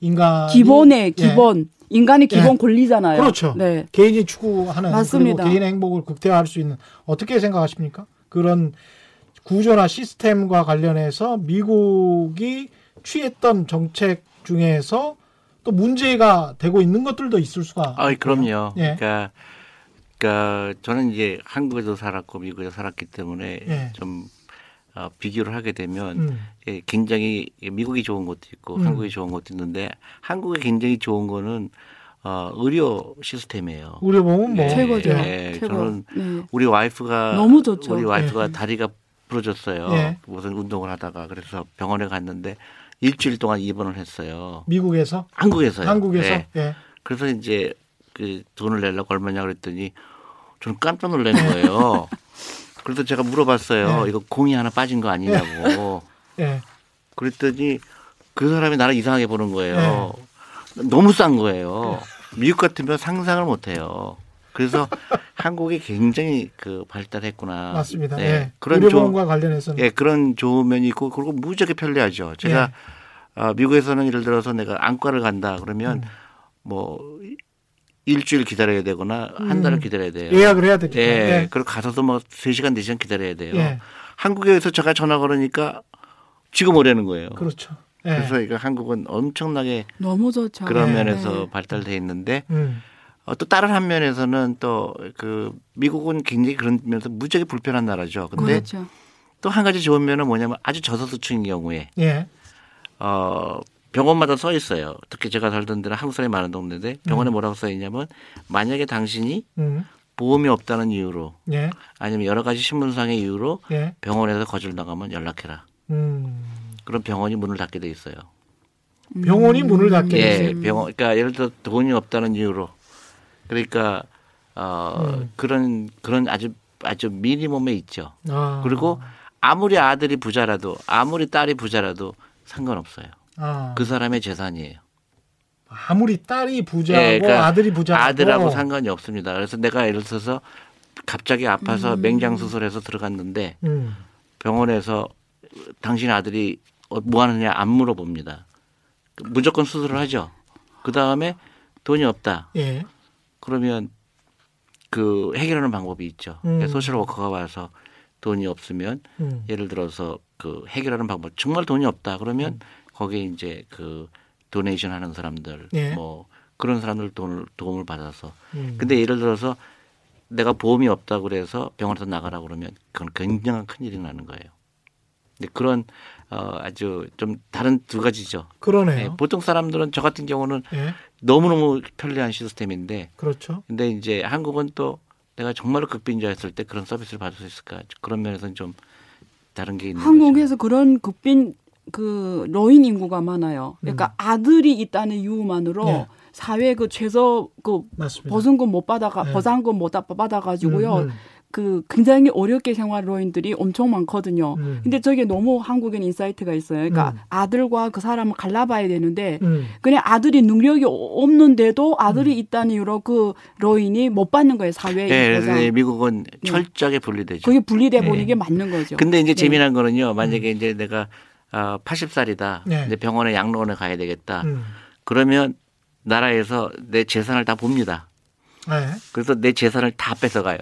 인간이. 기본의 예. 기본. 인간의 기본 예. 권리잖아요. 그렇죠. 네. 개인이 추구하는. 맞습니다. 개인의 행복을 극대화할 수 있는. 어떻게 생각하십니까? 그런 구조나 시스템과 관련해서 미국이 취했던 정책 중에서 또 문제가 되고 있는 것들도 있을 수가. 아, 그럼요. 예. 그러니까, 그러니까 저는 이제 한국에서 살았고 미국에서 살았기 때문에 예. 좀 어, 비교를 하게 되면 음. 예, 굉장히 미국이 좋은 것도 있고 음. 한국이 좋은 것도 있는데 한국이 굉장히 좋은 거는 어, 의료 시스템이에요. 의료보험은 뭐 예, 최고죠. 예, 최고. 저는 네. 우리 와이프가 너무 좋죠. 우리 와이프가 예. 다리가 부러졌어요. 예. 무슨 운동을 하다가 그래서 병원에 갔는데 일주일 동안 입원을 했어요. 미국에서? 한국에서요. 한국에서. 네. 예. 그래서 이제 그 돈을 내려고 얼마냐 그랬더니 저는 깜짝 놀란 거예요. 그래서 제가 물어봤어요. 예. 이거 공이 하나 빠진 거 아니냐고. 예. 그랬더니 그 사람이 나를 이상하게 보는 거예요. 예. 너무 싼 거예요. 미국 같으면 상상을 못 해요. 그래서 한국이 굉장히 그 발달했구나. 맞습니다. 예. 예. 그런 의료보험과 관련해서는. 예, 그런 좋은 면이 있고 그리고 무지하게 편리하죠. 제가 예. 어, 미국에서는 예를 들어서 내가 안과를 간다 그러면 음. 뭐 일주일 기다려야 되거나 음. 한 달을 기다려야 돼요. 예약을 해야 되죠. 예. 예. 그리고 가서도 뭐 세 시간, 네 시간 기다려야 돼요. 예. 한국에서 제가 전화 걸으니까 지금 오라는 거예요. 그렇죠. 예. 그래서 이거 한국은 엄청나게 너무 좋죠. 그런 예. 면에서 예. 발달돼 있는데 음. 어, 또 다른 한 면에서는 또 그 미국은 굉장히 그런 면에서 무지하게 불편한 나라죠. 근데 그렇죠. 또 한 가지 좋은 면은 뭐냐면 아주 저소득층인 경우에 예. 어, 병원마다 써 있어요. 특히 제가 살던 데는 한국 사람이 많은 동네인데 병원에 음. 뭐라고 써 있냐면 만약에 당신이 음. 보험이 없다는 이유로 예. 아니면 여러 가지 신분상의 이유로 예. 병원에서 거절당하면 연락해라. 음. 그럼 병원이 문을 닫게 돼 있어요. 음. 병원이 문을 닫게 돼 있어요. 예, 병원. 그러니까 예를 들어 돈이 없다는 이유로. 그러니까 어, 음. 그런 그런 아주 아주 미니멈에 있죠. 아. 그리고 아무리 아들이 부자라도 아무리 딸이 부자라도 상관없어요. 아. 그 사람의 재산이에요. 아무리 딸이 부자고 네, 그러니까 아들이 부자고 아들하고 상관이 없습니다. 그래서 내가 예를 들어서 갑자기 아파서 음. 맹장 수술해서 들어갔는데 음. 병원에서 당신 아들이 뭐 하느냐 안 물어봅니다. 무조건 수술을 하죠. 그 다음에 돈이 없다. 예. 그러면 그 해결하는 방법이 있죠. 음. 그러니까 소셜워커가 와서 돈이 없으면 음. 예를 들어서 그 해결하는 방법 정말 돈이 없다 그러면 음. 거기에 이제 그 도네이션 하는 사람들 예. 뭐 그런 사람들 돈을 도움을 받아서 음. 근데 예를 들어서 내가 보험이 없다 그래서 병원에서 나가라 그러면 그건 굉장한 큰일이 나는 거예요. 근데 그런 어 아주 좀 다른 두 가지죠. 그러네요. 네, 보통 사람들은 저 같은 경우는 예. 너무너무 편리한 시스템인데. 그렇죠. 근데 이제 한국은 또 내가 정말로 극빈자였을 때 그런 서비스를 받을 수 있을까? 그런 면에서는 좀 다른 게 있는 한국에서 거죠. 그런 극빈 그 노인 인구가 많아요. 그러니까 음. 아들이 있다는 이유만으로 예. 사회 그 최저 그 보증금 못 받아가 예. 보상금 못 받아가지고요. 음, 음. 그 굉장히 어렵게 생활 노인들이 엄청 많거든요. 음. 근데 저게 너무 한국인 인사이트가 있어요. 그러니까 음. 아들과 그 사람을 갈라봐야 되는데 음. 그냥 아들이 능력이 없는데도 아들이 음. 있다는 이유로 그 노인이 못 받는 거예요. 사회에. 네. 네 미국은 네. 철저하게 분리되죠. 그게 분리돼 버리는 네. 게 맞는 거죠. 근데 이제 네. 재미난 거는요. 만약에 음. 이제 내가 어, 여든 살이다. 네. 이제 병원에 양로원에 가야 되겠다. 음. 그러면 나라에서 내 재산을 다 봅니다. 네. 그래서 내 재산을 다 뺏어가요.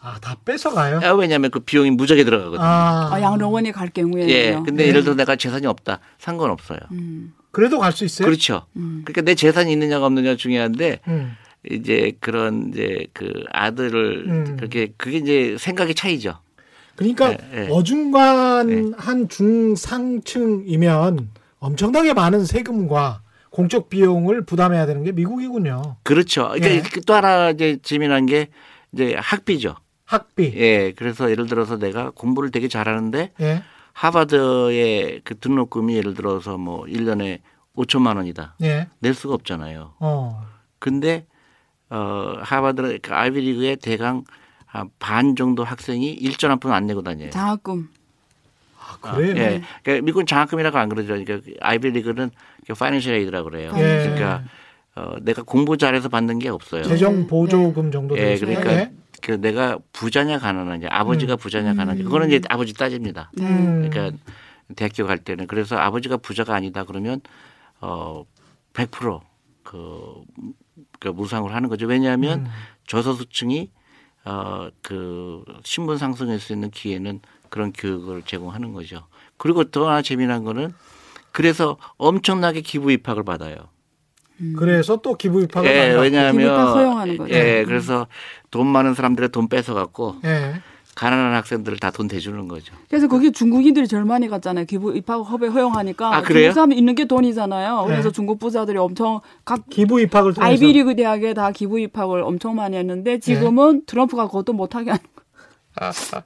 아, 다 뺏어가요? 아, 왜냐하면 그 비용이 무지하게 들어가거든요. 아, 아 양로원에 갈 경우에는요. 예, 근데 네. 예를 들어 내가 재산이 없다. 상관없어요. 음. 그래도 갈 수 있어요? 그렇죠. 음. 그러니까 내 재산이 있느냐가 없느냐가 중요한데 음. 이제 그런 이제 그 아들을 음. 그렇게 그게 이제 생각의 차이죠. 그러니까 네, 네. 어중간한 네. 중상층이면 엄청나게 많은 세금과 공적 비용을 부담해야 되는 게 미국이군요. 그렇죠. 그러니까 예. 또 하나 이제 재미난 게 이제 학비죠. 학비. 예. 그래서 예를 들어서 내가 공부를 되게 잘하는데 예. 하버드의 그 등록금이 예를 들어서 뭐 일 년에 오천만 원이다. 예. 낼 수가 없잖아요. 어. 근데 어, 하버드 그 아이비리그의 대강 반 정도 학생이 일전 한 푼 안 내고 다녀요. 장학금. 아, 그래요? 아, 예. 그러니까 미국은 장학금이라고 안 그러죠. 그러니까 아이비리그는 파이낸셜 에이드라고 그래요. 예. 그러니까 어, 내가 공부 잘해서 받는 게 없어요. 재정 보조금 예. 정도 되죠. 예, 그러니까 예. 그 내가 부자냐 가난하냐, 아버지가 음. 부자냐 가난하냐. 그거는 이제 아버지 따집니다. 음. 그러니까 대학교 갈 때는 그래서 아버지가 부자가 아니다 그러면 어, 백 퍼센트 그, 그 무상으로 하는 거죠. 왜냐하면 음. 저소득층이 어, 그 신분 상승할 수 있는 기회는 그런 교육을 제공하는 거죠. 그리고 또 하나 재미난 거는 그래서 엄청나게 기부 입학을 받아요. 음. 그래서 또 기부 입학을 받아요. 예, 왜냐하면 기부 입학 허용하는 거죠. 예, 그래서 돈 많은 사람들의 돈 뺏어 갖고 예. 가난한 학생들을 다 돈 대주는 거죠. 그래서 거기 중국인들이 제일 많이 갔잖아요. 기부 입학 허용하니까. 아, 그래요? 중국 사람 있는 게 돈이잖아요. 그래서 네. 중국 부자들이 엄청 각 기부 입학을 통해서 아이비리그 대학에 다 기부 입학을 엄청 많이 했는데 지금은 네. 트럼프가 그것도 못하게 하는 거예요. 아, 아.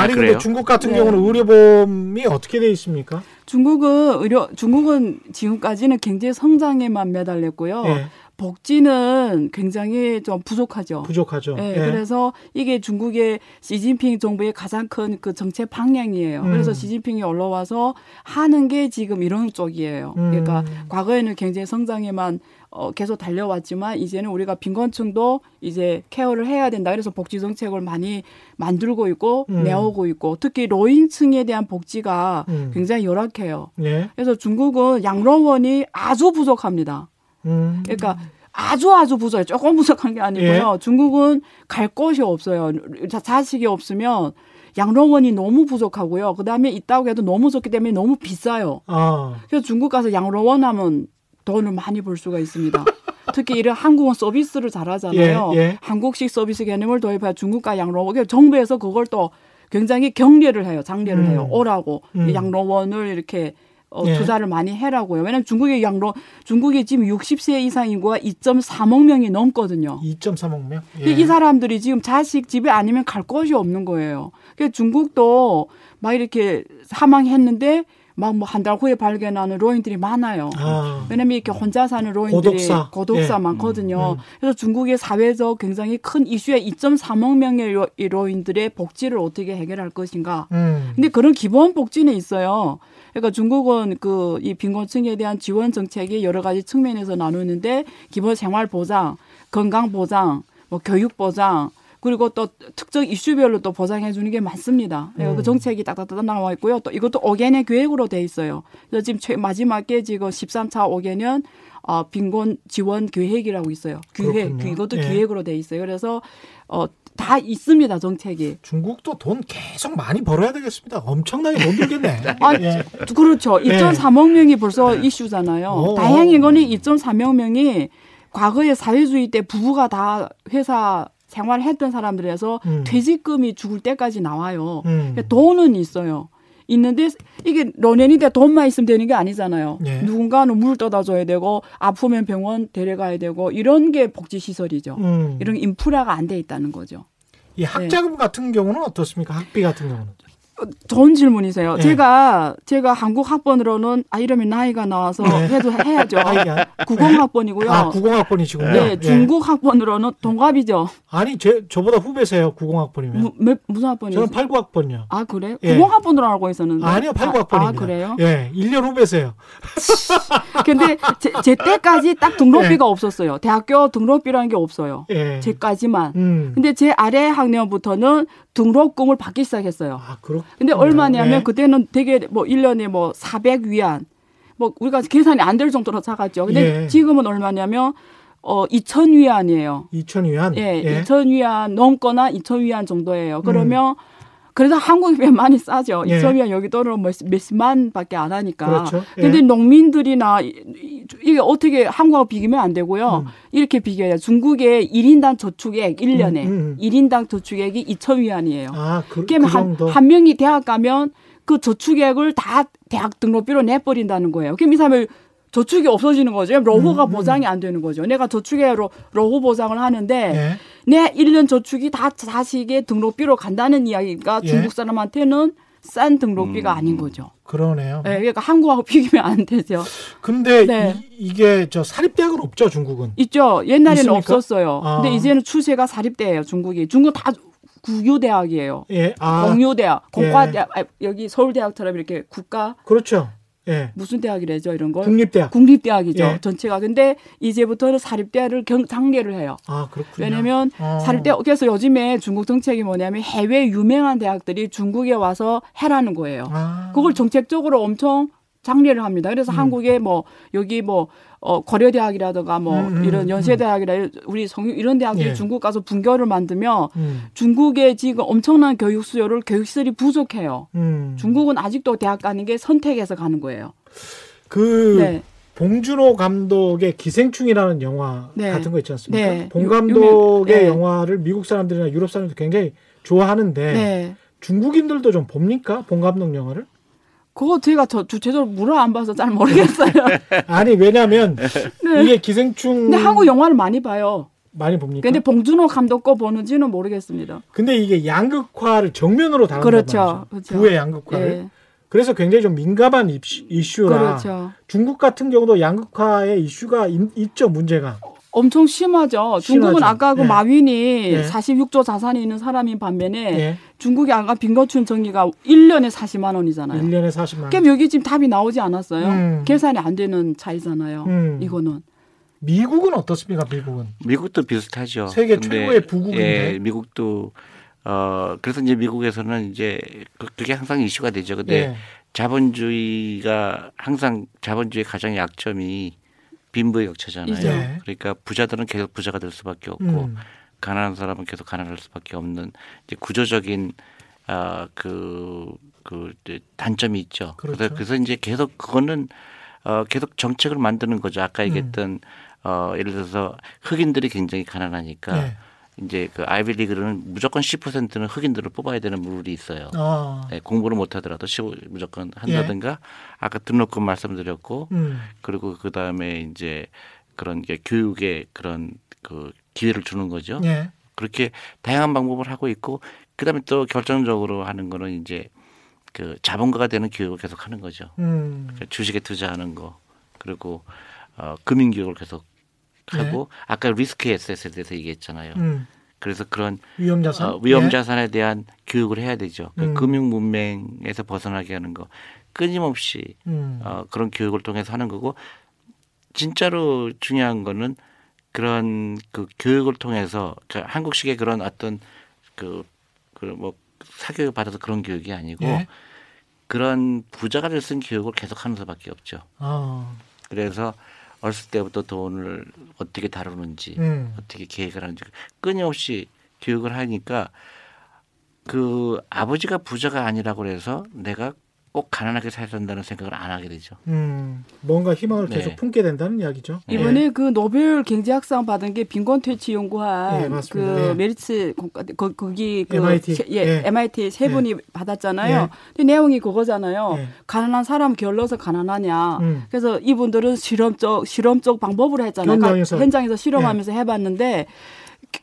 아니 아, 근데 중국 같은 네. 경우는 의료보험이 어떻게 돼 있습니까? 중국은 의료 중국은 지금까지는 경제 성장에만 매달렸고요. 네. 복지는 굉장히 좀 부족하죠. 부족하죠. 네, 예. 그래서 이게 중국의 시진핑 정부의 가장 큰 그 정책 방향이에요. 음. 그래서 시진핑이 올라와서 하는 게 지금 이런 쪽이에요. 음. 그러니까 과거에는 경제 성장에만 어, 계속 달려왔지만 이제는 우리가 빈곤층도 이제 케어를 해야 된다. 그래서 복지 정책을 많이 만들고 있고 음. 내오고 있고 특히 노인층에 대한 복지가 음. 굉장히 열악해요. 예. 그래서 중국은 양로원이 아주 부족합니다. 음. 그러니까 아주 아주 부족해요. 조금 부족한 게 아니고요. 예. 중국은 갈 곳이 없어요. 자, 자식이 없으면 양로원이 너무 부족하고요. 그다음에 있다고 해도 너무 좋기 때문에 너무 비싸요. 아. 그래서 중국 가서 양로원 하면 돈을 많이 벌 수가 있습니다. 특히 이런 한국은 서비스를 잘하잖아요. 예, 예. 한국식 서비스 개념을 도입해야 중국과 양로원. 그러니까 정부에서 그걸 또 굉장히 경례를 해요. 장례를 음. 해요. 오라고 음. 양로원을 이렇게. 어, 예. 투자를 많이 해라고요. 왜냐하면 중국의 양로, 중국이 지금 육십 세 이상 인구가 이점삼억 명이 넘거든요. 이점삼억 명? 예. 이 사람들이 지금 자식 집에 아니면 갈 곳이 없는 거예요. 그래서 중국도 막 이렇게 사망했는데 막 뭐 한 달 후에 발견하는 로인들이 많아요. 아. 왜냐하면 이렇게 혼자 사는 로인들이 고독사, 고독사 예. 많거든요. 음. 그래서 중국의 사회적 굉장히 큰 이슈에 이점삼억 명의 로, 로인들의 복지를 어떻게 해결할 것인가. 음. 근데 그런 기본 복지는 있어요. 그러니까 중국은 그 이 빈곤층에 대한 지원 정책이 여러 가지 측면에서 나누는데 기본 생활 보장, 건강 보장, 뭐 교육 보장 그리고 또 특정 이슈별로 또 보장해 주는 게 많습니다. 음. 그 정책이 딱딱딱 나와 있고요. 또 이것도 오 개년 계획으로 돼 있어요. 그래서 지금 최, 마지막에 지금 십삼 차 오 개년 어, 빈곤 지원 계획이라고 있어요. 계획 이것도 예. 계획으로 돼 있어요. 그래서 어. 다 있습니다, 정책이. 중국도 돈 계속 많이 벌어야 되겠습니다. 엄청나게 못 벌겠네. 아, 예. 그렇죠. 이점삼억 예. 명이 벌써 이슈잖아요. 오. 다행인 거는 이점삼억 명이 과거에 사회주의 때 부부가 다 회사 생활했던 사람들에서 음. 퇴직금이 죽을 때까지 나와요. 음. 돈은 있어요. 있는데 이게 런앤인데 돈만 있으면 되는 게 아니잖아요. 예. 누군가는 물 떠다 줘야 되고 아프면 병원 데려가야 되고 이런 게 복지시설이죠. 음. 이런 인프라가 안 돼 있다는 거죠. 이 학자금 네. 같은 경우는 어떻습니까? 학비 같은 경우는. 좋은 질문이세요. 예. 제가 제가 한국 학번으로는 아 이러면 나이가 나와서 해도 해야죠. 구십 학번이고요. 아 구십 학번이시군요. 네, 예. 중국 학번으로는 동갑이죠. 아니 제 저보다 후배세요. 구십 학번이면. 몇 무슨 학번이세요? 저는 팔십구 학번이요. 아 그래요? 예. 구십 학번으로 알고 있었는데. 아니요, 팔십구 학번입니다. 아, 아 그래요? 예, 일 년 후배세요. 근데 제, 제 때까지 딱 등록비가 예. 없었어요. 대학교 등록비라는 게 없어요. 예. 제까지만. 음. 근데 제 아래 학년부터는 등록금을 받기 시작했어요. 아 그렇. 근데 얼마냐면 네. 그때는 되게 뭐 일 년에 뭐 사백 위안 뭐 우리가 계산이 안 될 정도로 작았죠. 근데 예. 지금은 얼마냐면 어 이천 위안이에요. 이천 위안? 예, 예. 이천 위안 넘거나 이천 위안 정도예요. 그러면 음. 그래서 한국에 비하면 많이 싸죠. 예. 이천 위안 여기 떨어져 몇십만밖에 안 하니까. 그렇죠. 예. 근데 농민들이나 이게 어떻게 한국하고 비교면 안 되고요. 음. 이렇게 비교해요. 중국의 일 인당 저축액 일 년에 음, 음. 일 인당 저축액이 이천 위안이에요. 아, 그, 그러니까 그 정도? 한, 한 명이 대학 가면 그 저축액을 다 대학 등록비로 내버린다는 거예요. 그럼 이 사람을 저축이 없어지는 거죠. 러호가 음, 음. 보장이 안 되는 거죠. 내가 저축액으로 러호 보장을 하는데 예. 내 일 년 저축이 다 자식의 등록비로 간다는 이야기가 예. 중국 사람한테는 싼 등록비가 음. 아닌 거죠. 그러네요. 네, 그러니까 한국하고 비교면 안 되죠. 근데 네. 이, 이게 저 사립대학은 없죠, 중국은? 있죠. 옛날에는 있습니까? 없었어요. 아. 근데 이제는 추세가 사립대예요, 중국이. 중국 다 국유대학이에요. 예, 아. 공유대학, 공과대학, 예. 아, 여기 서울대학처럼 이렇게 국가. 그렇죠. 예. 무슨 대학이래죠, 이런 걸? 국립대학. 국립대학이죠, 예. 전체가. 근데 이제부터는 사립대학을 경장례를 해요. 아, 그렇군요. 왜냐면 아. 사립대학, 그래서 요즘에 중국 정책이 뭐냐면 해외 유명한 대학들이 중국에 와서 해라는 거예요. 아. 그걸 정책적으로 엄청 장려를 합니다. 그래서 음. 한국에 뭐 여기 뭐 어, 고려대학이라든가 뭐 음, 음, 이런 연세대학이라 음. 우리 성유 이런 대학들이 예. 중국 가서 분교를 만들면 음. 중국의 지금 엄청난 교육 수요를 교육시설이 부족해요. 음. 중국은 아직도 대학 가는 게 선택해서 가는 거예요. 그 네. 봉준호 감독의 기생충이라는 영화 네. 같은 거 있지 않습니까? 네. 봉 감독의 유, 유, 네. 영화를 미국 사람들이나 유럽 사람들이 굉장히 좋아하는데 네. 중국인들도 좀 봅니까? 봉 감독 영화를? 그거 제가 저 주체적으로 물어 안 봐서 잘 모르겠어요. 아니 왜냐하면 네. 이게 기생충. 근데 한국 영화를 많이 봐요. 많이 봅니까? 근데 봉준호 감독 거 보는지는 모르겠습니다. 근데 이게 양극화를 정면으로 다룬단 그렇죠. 말이죠. 그렇죠. 부의 양극화를. 예. 그래서 굉장히 좀 민감한 이슈라. 그렇죠. 중국 같은 경우도 양극화의 이슈가 있, 있죠, 문제가. 엄청 심하죠. 중국은 심하죠. 아까 그 예. 마윈이 예. 사십육 조 자산이 있는 사람인 반면에 예. 중국이 아까 빈곤층 정의가 일 년에 사십만 원이잖아요. 일 년에 사십만 원. 그럼 여기 지금 답이 나오지 않았어요. 음. 계산이 안 되는 차이잖아요. 음. 이거는. 미국은 어떻습니까? 미국은. 미국도 비슷하죠. 세계 최고의 부국인데. 예, 미국도. 어, 그래서 이제 미국에서는 이제 그게 항상 이슈가 되죠. 근데 예. 자본주의가 항상 자본주의 가장 약점이 빈부의 격차잖아요. 네. 그러니까 부자들은 계속 부자가 될 수밖에 없고 음. 가난한 사람은 계속 가난할 수밖에 없는 이제 구조적인 아, 그, 그 단점이 있죠. 그렇죠. 그래서, 그래서 이제 계속 그거는 어, 계속 정책을 만드는 거죠. 아까 얘기했던 음. 어, 예를 들어서 흑인들이 굉장히 가난하니까 네. 이제 그 아이비리그는 무조건 십 퍼센트는 흑인들을 뽑아야 되는 룰이 있어요. 아. 네, 공부를 못 하더라도 십오 퍼센트 무조건 한다든가 예. 아까 등록금 말씀드렸고 음. 그리고 그 다음에 이제 그런 게 교육에 그런 그 기회를 주는 거죠. 예. 그렇게 다양한 방법을 하고 있고 그 다음에 또 결정적으로 하는 거는 이제 그 자본가가 되는 교육을 계속 하는 거죠. 음. 그러니까 주식에 투자하는 거 그리고 어, 금융 교육을 계속 하고 네. 아까 리스크 에셋에 대해서 얘기했잖아요. 음. 그래서 그런 위험자산, 어, 위험자산에 네. 대한 교육을 해야 되죠. 음. 그 금융 문맹에서 벗어나게 하는 거 끊임없이 음. 어, 그런 교육을 통해서 하는 거고 진짜로 중요한 거는 그런 그 교육을 통해서 그러니까 한국식의 그런 어떤 그 그 뭐 사교육 받아서 그런 교육이 아니고 네. 그런 부자가 될 수 있는 교육을 계속하는 수밖에 없죠. 아. 그래서 어렸을 때부터 돈을 어떻게 다루는지 음. 어떻게 계획을 하는지 끊임없이 교육을 하니까 그 아버지가 부자가 아니라고 해서 내가 꼭 가난하게 살아야 된다는 생각을 안 하게 되죠. 음, 뭔가 희망을 네. 계속 품게 된다는 이야기죠. 이번에 네. 그 노벨 경제학상 받은 게 빈곤 퇴치 연구한 네, 그 네. 메리츠 거, 거기 그 엠아이티 세, 예, 네. 엠아이티 세 분이 네. 받았잖아요. 네. 근데 내용이 그거잖아요. 네. 가난한 사람 결러서 가난하냐. 음. 그래서 이분들은 실험적 실험적 방법으로 했잖아요. 현장에서, 현장에서 실험하면서 네. 해봤는데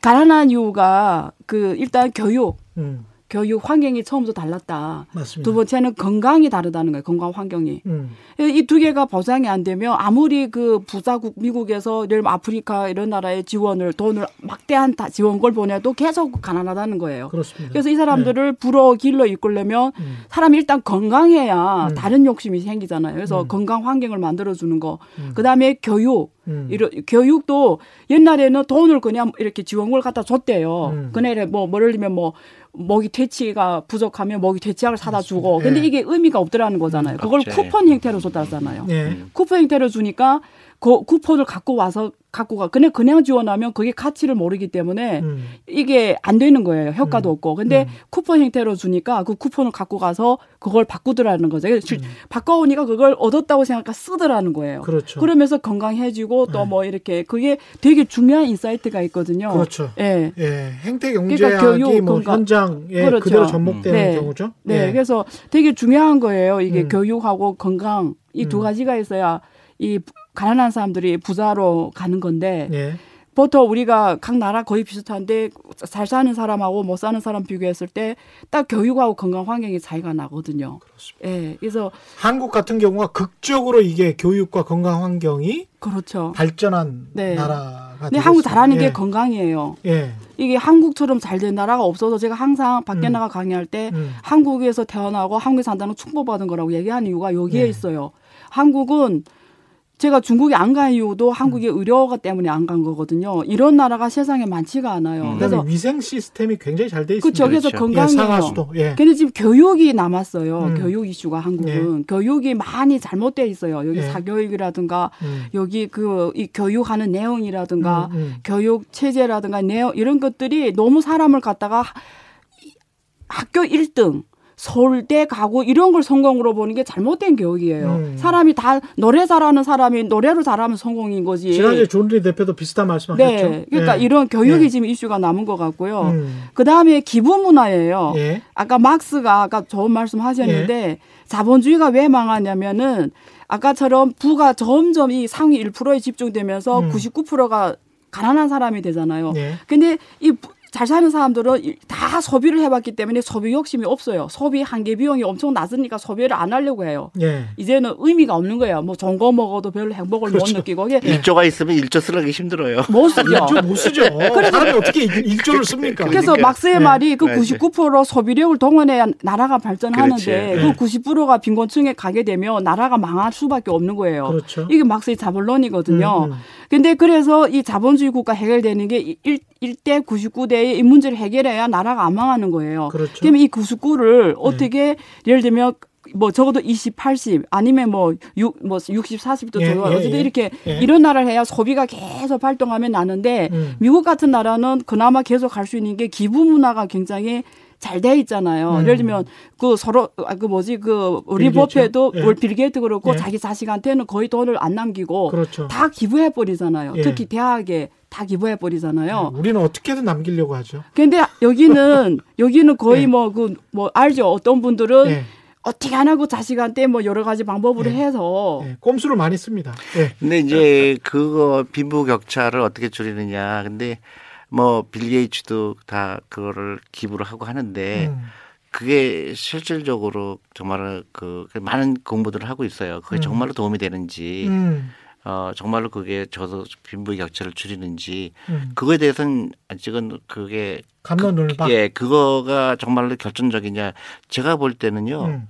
가난한 이유가 그 일단 교육. 음. 교육 환경이 처음부터 달랐다. 맞습니다. 두 번째는 건강이 다르다는 거예요. 건강 환경이. 음. 이 두 개가 보장이 안 되면 아무리 그 부자국 미국에서 예를 들면 아프리카 이런 나라에 지원을 돈을 막대한 지원을 보내도 계속 가난하다는 거예요. 그렇습니다. 그래서 이 사람들을 네. 불어 길러 이끌려면 음. 사람이 일단 건강해야 음. 다른 욕심이 생기잖아요. 그래서 음. 건강 환경을 만들어주는 거. 음. 그다음에 교육. 음. 이런 교육도 옛날에는 돈을 그냥 이렇게 지원을 갖다 줬대요. 음. 그날에 뭐 예를 들면 뭐 먹이 퇴치가 부족하면 먹이 퇴치약을 사다 주고. 근데 네. 이게 의미가 없더라는 거잖아요. 그걸 맞지. 쿠폰 형태로 줬다잖아요. 네. 쿠폰 형태로 주니까 그 쿠폰을 갖고 와서 갖고 가. 그냥 그냥 지원하면 그게 가치를 모르기 때문에 음. 이게 안 되는 거예요. 효과도 음. 없고. 근데 음. 쿠폰 형태로 주니까 그 쿠폰을 갖고 가서 그걸 바꾸더라는 거죠. 음. 바꿔오니까 그걸 얻었다고 생각하니까 쓰더라는 거예요. 그렇죠. 그러면서 건강해지고 또 뭐 네. 이렇게 그게 되게 중요한 인사이트가 있거든요. 그렇죠. 예, 예. 행태 경제학이 그러니까 뭐 현장 예, 그렇죠. 그대로 접목되는 네. 경우죠. 네. 네. 네, 그래서 되게 중요한 거예요. 이게 음. 교육하고 건강 이 두 음. 가지가 있어야 이 가난한 사람들이 부자로 가는 건데 예. 보통 우리가 각 나라 거의 비슷한데 잘 사는 사람하고 못 사는 사람 비교했을 때 딱 교육하고 건강 환경이 차이가 나거든요. 그렇습니다. 예, 그래서 한국 같은 경우가 극적으로 이게 교육과 건강 환경이 그렇죠. 발전한 네. 나라가 되겠습니다. 한국 잘하는 예. 게 건강이에요. 예. 이게 한국처럼 잘된 나라가 없어서 제가 항상 밖에 음. 나가 강의할 때 음. 한국에서 태어나고 한국에서 산다는 충고받은 거라고 얘기하는 이유가 여기에 예. 있어요. 한국은 제가 중국에 안 간 이유도 한국의 음. 의료가 때문에 안 간 거거든요. 이런 나라가 세상에 많지가 않아요. 음. 그래서 위생 시스템이 굉장히 잘 돼 있습니다. 그렇죠. 그래서 그렇죠. 건강이요. 예, 예. 근데 지금 교육이 남았어요. 음. 교육 이슈가 한국은. 예. 교육이 많이 잘못돼 있어요. 여기 예. 사교육이라든가 음. 여기 그 이 교육하는 내용이라든가 음, 음. 교육 체제라든가 내용 이런 것들이 너무 사람을 갖다가 학교 일 등 서울대 가고 이런 걸 성공으로 보는 게 잘못된 교육이에요. 음. 사람이 다 노래 잘하는 사람이 노래로 잘하면 성공인 거지. 지난주에 존리 대표도 비슷한 말씀하셨죠. 네. 그러니까 예. 이런 교육이 예. 지금 이슈가 남은 것 같고요. 음. 그다음에 기부 문화예요. 예. 아까 막스가 아까 좋은 말씀 하셨는데 예. 자본주의가 왜 망하냐면은 아까처럼 부가 점점 이 상위 일 퍼센트에 집중되면서 음. 구십구 퍼센트가 가난한 사람이 되잖아요. 예. 근데 이 잘 사는 사람들은 다 소비를 해봤기 때문에 소비 욕심이 없어요. 소비 한계 비용이 엄청 낮으니까 소비를 안 하려고 해요. 예. 이제는 의미가 없는 거예요. 뭐 좋은 거 먹어도 별로 행복을 그렇죠. 못 느끼고. 예. 일조가 있으면 일조 쓰기 힘들어요. 못 쓰죠. 일조 못 쓰죠. 사람이 어떻게 일조를 씁니까? 그래서 그러니까. 막스의 네. 말이 그 구십구 퍼센트 소비력을 동원해야 나라가 발전하는데 그렇지. 그 구십구 퍼센트가 빈곤층에 가게 되면 나라가 망할 수밖에 없는 거예요. 그렇죠. 이게 막스의 자본론이거든요. 그런데 음, 음. 그래서 이 자본주의 국가 해결되는 게 일 대 구십구 대 이 문제를 해결해야 나라가 안 망하는 거예요. 그렇죠. 그러면 이 구십구를 어떻게 네. 예를 들면 뭐 적어도 이십, 팔십 아니면 뭐, 육, 뭐 육십, 사십도 예, 들어와요. 예, 예, 이렇게 예. 이런 나라를 해야 소비가 계속 발동하면 나는데 음. 미국 같은 나라는 그나마 계속 갈 수 있는 게 기부 문화가 굉장히 잘 돼 있잖아요. 음. 예를 들면 그 서로 그 뭐지 그 우리 법회도 예. 빌 게이트 그렇고 예. 자기 자식한테는 거의 돈을 안 남기고 그렇죠. 다 기부해 버리잖아요. 예. 특히 대학에 다 기부해 버리잖아요. 네, 우리는 어떻게든 남기려고 하죠. 그런데 여기는 여기는 거의 네. 뭐 그 뭐 알죠. 어떤 분들은 네. 어떻게 안 하고 자식한테 뭐 여러 가지 방법으로 네. 해서 네. 꼼수를 많이 씁니다. 네. 근데 이제 그거 빈부 격차를 어떻게 줄이느냐. 근데 뭐 빌 게이츠도 다 그거를 기부를 하고 하는데 음. 그게 실질적으로 정말 그 많은 공부들을 하고 있어요. 그게 음. 정말로 도움이 되는지. 음. 어 정말로 그게 저도 빈부의 격차를 줄이는지 음. 그거에 대해서는 아직은 그게 감론을박 예 그거가 정말로 결정적이냐 제가 볼 때는요 음.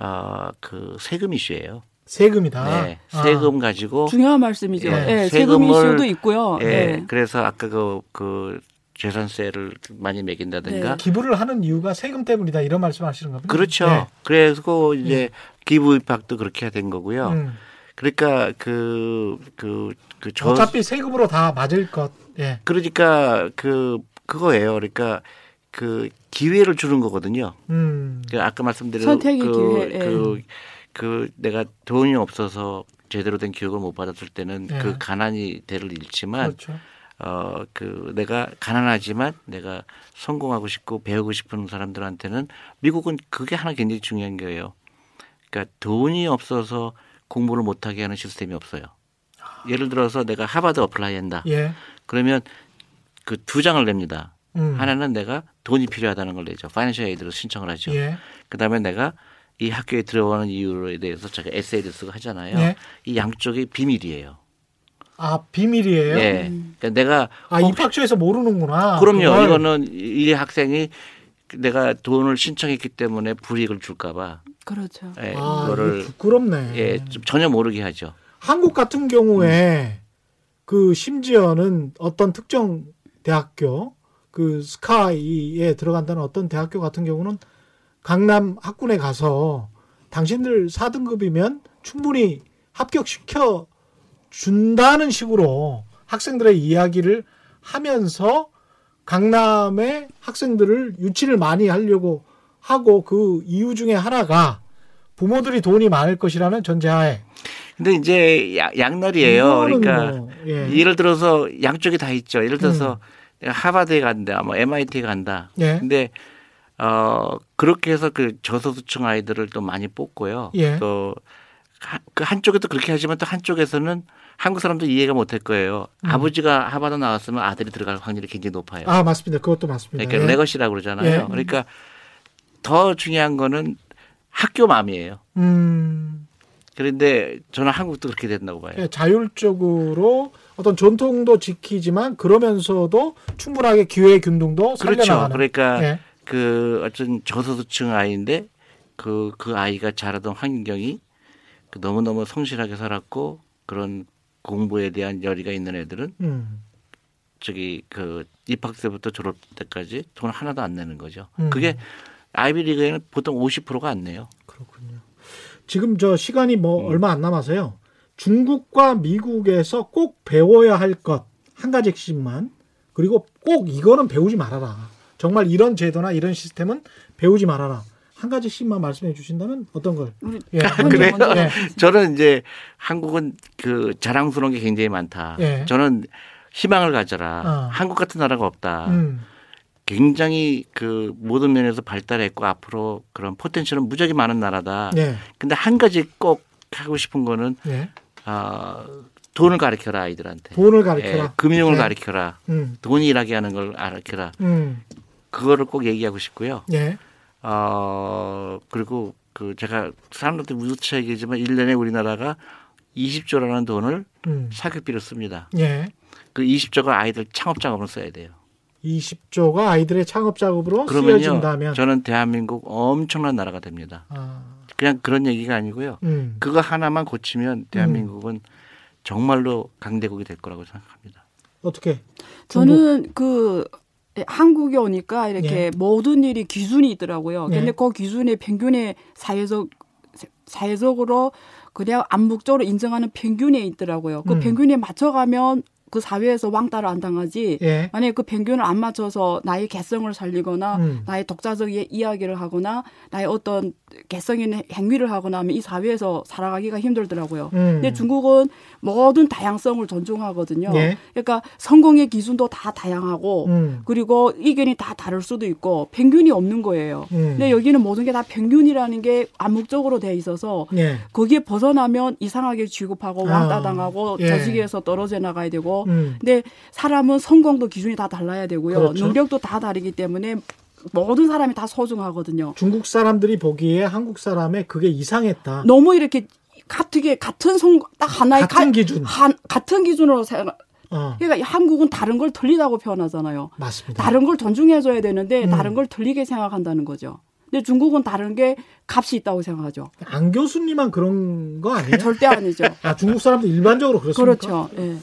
어 그 세금 이슈예요. 세금이다. 네, 세금 아. 가지고 중요한 말씀이죠. 예, 네, 세금 이슈도 있고요. 예, 네. 그래서 아까 그 그 재산세를 많이 매긴다든가 네. 기부를 하는 이유가 세금 때문이다 이런 말씀하시는 겁니다. 그렇죠. 네. 그래서 이제 음. 기부 입학도 그렇게 된 거고요. 음. 그러니까 그 그 그 저 어차피 세금으로 다 맞을 것. 예. 그러니까 그 그거예요. 그러니까 그 기회를 주는 거거든요. 음. 그러니까 아까 말씀드린 선택의 그, 기회. 예. 그, 그 내가 돈이 없어서 제대로 된 교육을 못 받았을 때는 예. 그 가난이 대를 잃지만. 그렇죠. 어, 그 내가 가난하지만 내가 성공하고 싶고 배우고 싶은 사람들한테는 미국은 그게 하나 굉장히 중요한 거예요. 그러니까 돈이 없어서 공부를 못하게 하는 시스템이 없어요. 예를 들어서 내가 하버드 어플라이 한다. 예. 그러면 그 두 장을 냅니다. 음. 하나는 내가 돈이 필요하다는 걸 내죠. 파이낸셜 에이드로 신청을 하죠. 예. 그다음에 내가 이 학교에 들어가는 이유에 대해서 제가 에세이를 쓰고 하잖아요. 예. 이 양쪽이 비밀이에요. 아 비밀이에요? 네. 그러니까 내가 아 입학처에서 모르는구나. 그럼요. 그걸. 이거는 이 학생이 내가 돈을 신청했기 때문에 불이익을 줄까 봐. 그렇죠. 예, 아, 그거를 부끄럽네. 예, 좀 전혀 모르게 하죠. 한국 같은 경우에 음. 그 심지어는 어떤 특정 대학교 그 스카이에 들어간다는 어떤 대학교 같은 경우는 강남 학군에 가서 당신들 사 등급이면 충분히 합격시켜 준다는 식으로 학생들의 이야기를 하면서 강남의 학생들을 유치를 많이 하려고 하고, 그 이유 중에 하나가 부모들이 돈이 많을 것이라는 전제하에. 근데 이제 야, 양날이에요. 그러니까 뭐, 예. 예를 들어서 양쪽이 다 있죠. 예를 들어서 음. 하버드에 간다, 뭐 엠아이티에 간다. 예. 근데 어 그렇게 해서 그 저소득층 아이들을 또 많이 뽑고요. 예. 또 그 한쪽에도 그렇게 하지만 또 한쪽에서는 한국 사람도 이해가 못할 거예요. 음. 아버지가 하버드 나왔으면 아들이 들어갈 확률이 굉장히 높아요. 아 맞습니다. 그것도 맞습니다. 그러니까 예. 레거시라고 그러잖아요. 예. 그러니까 더 중요한 거는 학교 맘이에요. 음. 그런데 저는 한국도 그렇게 된다고 봐요. 예, 자율적으로 어떤 전통도 지키지만 그러면서도 충분하게 기회의 균등도 살려나가는. 그렇죠. 그러니까 예. 그 어떤 저소득층 아이인데 그, 그 아이가 자라던 환경이 너무너무 성실하게 살았고 그런 공부에 대한 열의가 있는 애들은 음. 저기 그 입학 때부터 졸업 때까지 돈 하나도 안 내는 거죠. 음. 그게 아이비리그에는 보통 오십 퍼센트가 안 내요. 그렇군요. 지금 저 시간이 뭐 음. 얼마 안 남아서요. 중국과 미국에서 꼭 배워야 할 것 한 가지씩만, 그리고 꼭 이거는 배우지 말아라. 정말 이런 제도나 이런 시스템은 배우지 말아라. 한 가지씩만 말씀해 주신다면 어떤 걸? 예. 그래요? 예. 저는 이제 한국은 그 자랑스러운 게 굉장히 많다. 예. 저는 희망을 가져라. 아. 한국 같은 나라가 없다. 음. 굉장히 그 모든 면에서 발달했고 앞으로 그런 포텐셜은 무지하게 많은 나라다. 네. 근데 한 가지 꼭 하고 싶은 거는 네. 어, 돈을 가르쳐라 아이들한테. 돈을 가르쳐라. 예, 금융을 네. 가르쳐라. 음. 돈이 일하게 하는 걸 가르쳐라. 음. 그거를 꼭 얘기하고 싶고요. 네. 어, 그리고 그 제가 사람들한테 무수차 얘기하지만 일 년에 우리나라가 이십 조라는 돈을 음. 사교육비로 씁니다. 네. 그 이십 조가 아이들 창업 작업으로 써야 돼요. 이십 조가 아이들의 창업 작업으로 쓰여진다면 저는 대한민국 엄청난 나라가 됩니다. 아. 그냥 그런 얘기가 아니고요. 음. 그거 하나만 고치면 대한민국은 음. 정말로 강대국이 될 거라고 생각합니다. 어떻게? 저는 중국. 그 한국에 오니까 이렇게 예. 모든 일이 기준이 있더라고요. 근데 예. 그 기준의 평균의 사회적 사회적으로 그냥 암묵적으로 인정하는 평균이 있더라고요. 그 음. 평균에 맞춰가면 그 사회에서 왕따를 안 당하지. 예. 만약에 그 평균을 안 맞춰서 나의 개성을 살리거나 음. 나의 독자적 이야기를 하거나 나의 어떤 개성 있는 행위를 하거나 하면 이 사회에서 살아가기가 힘들더라고요. 음. 근데 중국은 모든 다양성을 존중하거든요. 예. 그러니까 성공의 기준도 다 다양하고 음. 그리고 의견이 다 다를 수도 있고 평균이 없는 거예요. 음. 근데 여기는 모든 게 다 평균이라는 게 암묵적으로 돼 있어서 예. 거기에 벗어나면 이상하게 취급하고 왕따 당하고 아. 예. 저직에서 떨어져 나가야 되고 음. 근데 사람은 성공도 기준이 다 달라야 되고요. 그렇죠. 능력도 다 다르기 때문에 모든 사람이 다 소중하거든요. 중국 사람들이 보기에 한국 사람의 그게 이상했다. 너무 이렇게 같은 같은 성, 딱 하나의 같은 가, 기준, 한, 같은 기준으로 생각. 어. 그러니까 한국은 다른 걸 틀리다고 표현하잖아요. 맞습니다. 다른 걸 존중해줘야 되는데 음. 다른 걸 틀리게 생각한다는 거죠. 근데 중국은 다른 게 값이 있다고 생각하죠. 안 교수님만 그런 거 아니에요? 절대 아니죠. 아, 중국 사람들 일반적으로 그렇습니까? 그렇죠. 예.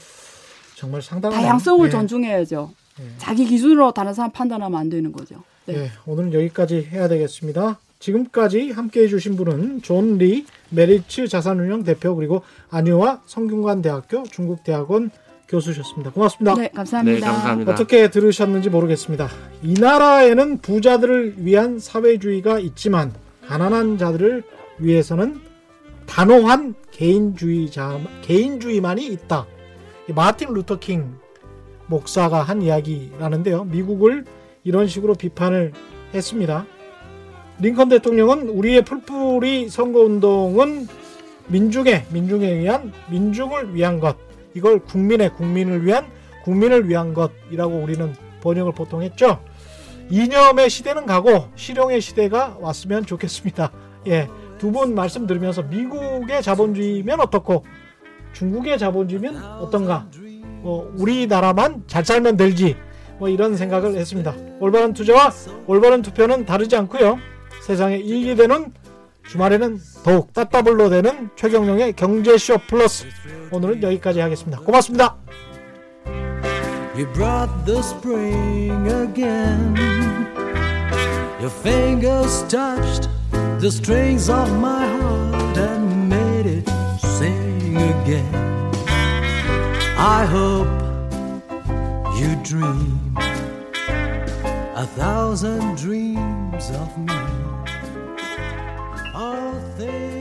정말 상당한 다양성을 예. 존중해야죠. 예. 자기 기준으로 다른 사람 판단하면 안 되는 거죠. 네. 예, 오늘은 여기까지 해야 되겠습니다. 지금까지 함께해 주신 분은 존리 메리츠 자산운용 대표, 그리고 안효와 성균관대학교 중국대학원 교수셨습니다. 고맙습니다. 네, 감사합니다. 네, 감사합니다. 어떻게 들으셨는지 모르겠습니다. 이 나라에는 부자들을 위한 사회주의가 있지만 가난한 자들을 위해서는 단호한 개인주의자, 개인주의만이 있다. 마틴 루터킹 목사가 한 이야기라는데요. 미국을 이런 식으로 비판을 했습니다. 링컨 대통령은 우리의 풀뿌리 선거운동은 민중의 민중에 의한 민중을 위한 것, 이걸 국민의 국민을 위한 국민을 위한 것이라고 우리는 번역을 보통 했죠. 이념의 시대는 가고 실용의 시대가 왔으면 좋겠습니다. 예, 두 분 말씀 들으면서 미국의 자본주의면 어떻고 중국의 자본주의면 어떤가, 뭐 우리나라만 잘 살면 될지, 뭐 이런 생각을 했습니다. 올바른 투자와 올바른 투표는 다르지 않고요. 세상에 일이 되는, 주말에는 더욱 따따블로 되는 최경영의 경제쇼 플러스, 오늘은 여기까지 하겠습니다. 고맙습니다. You brought the spring again. Your fingers touched the strings of my heart and made it sing again. I hope you dream a thousand dreams of me. All things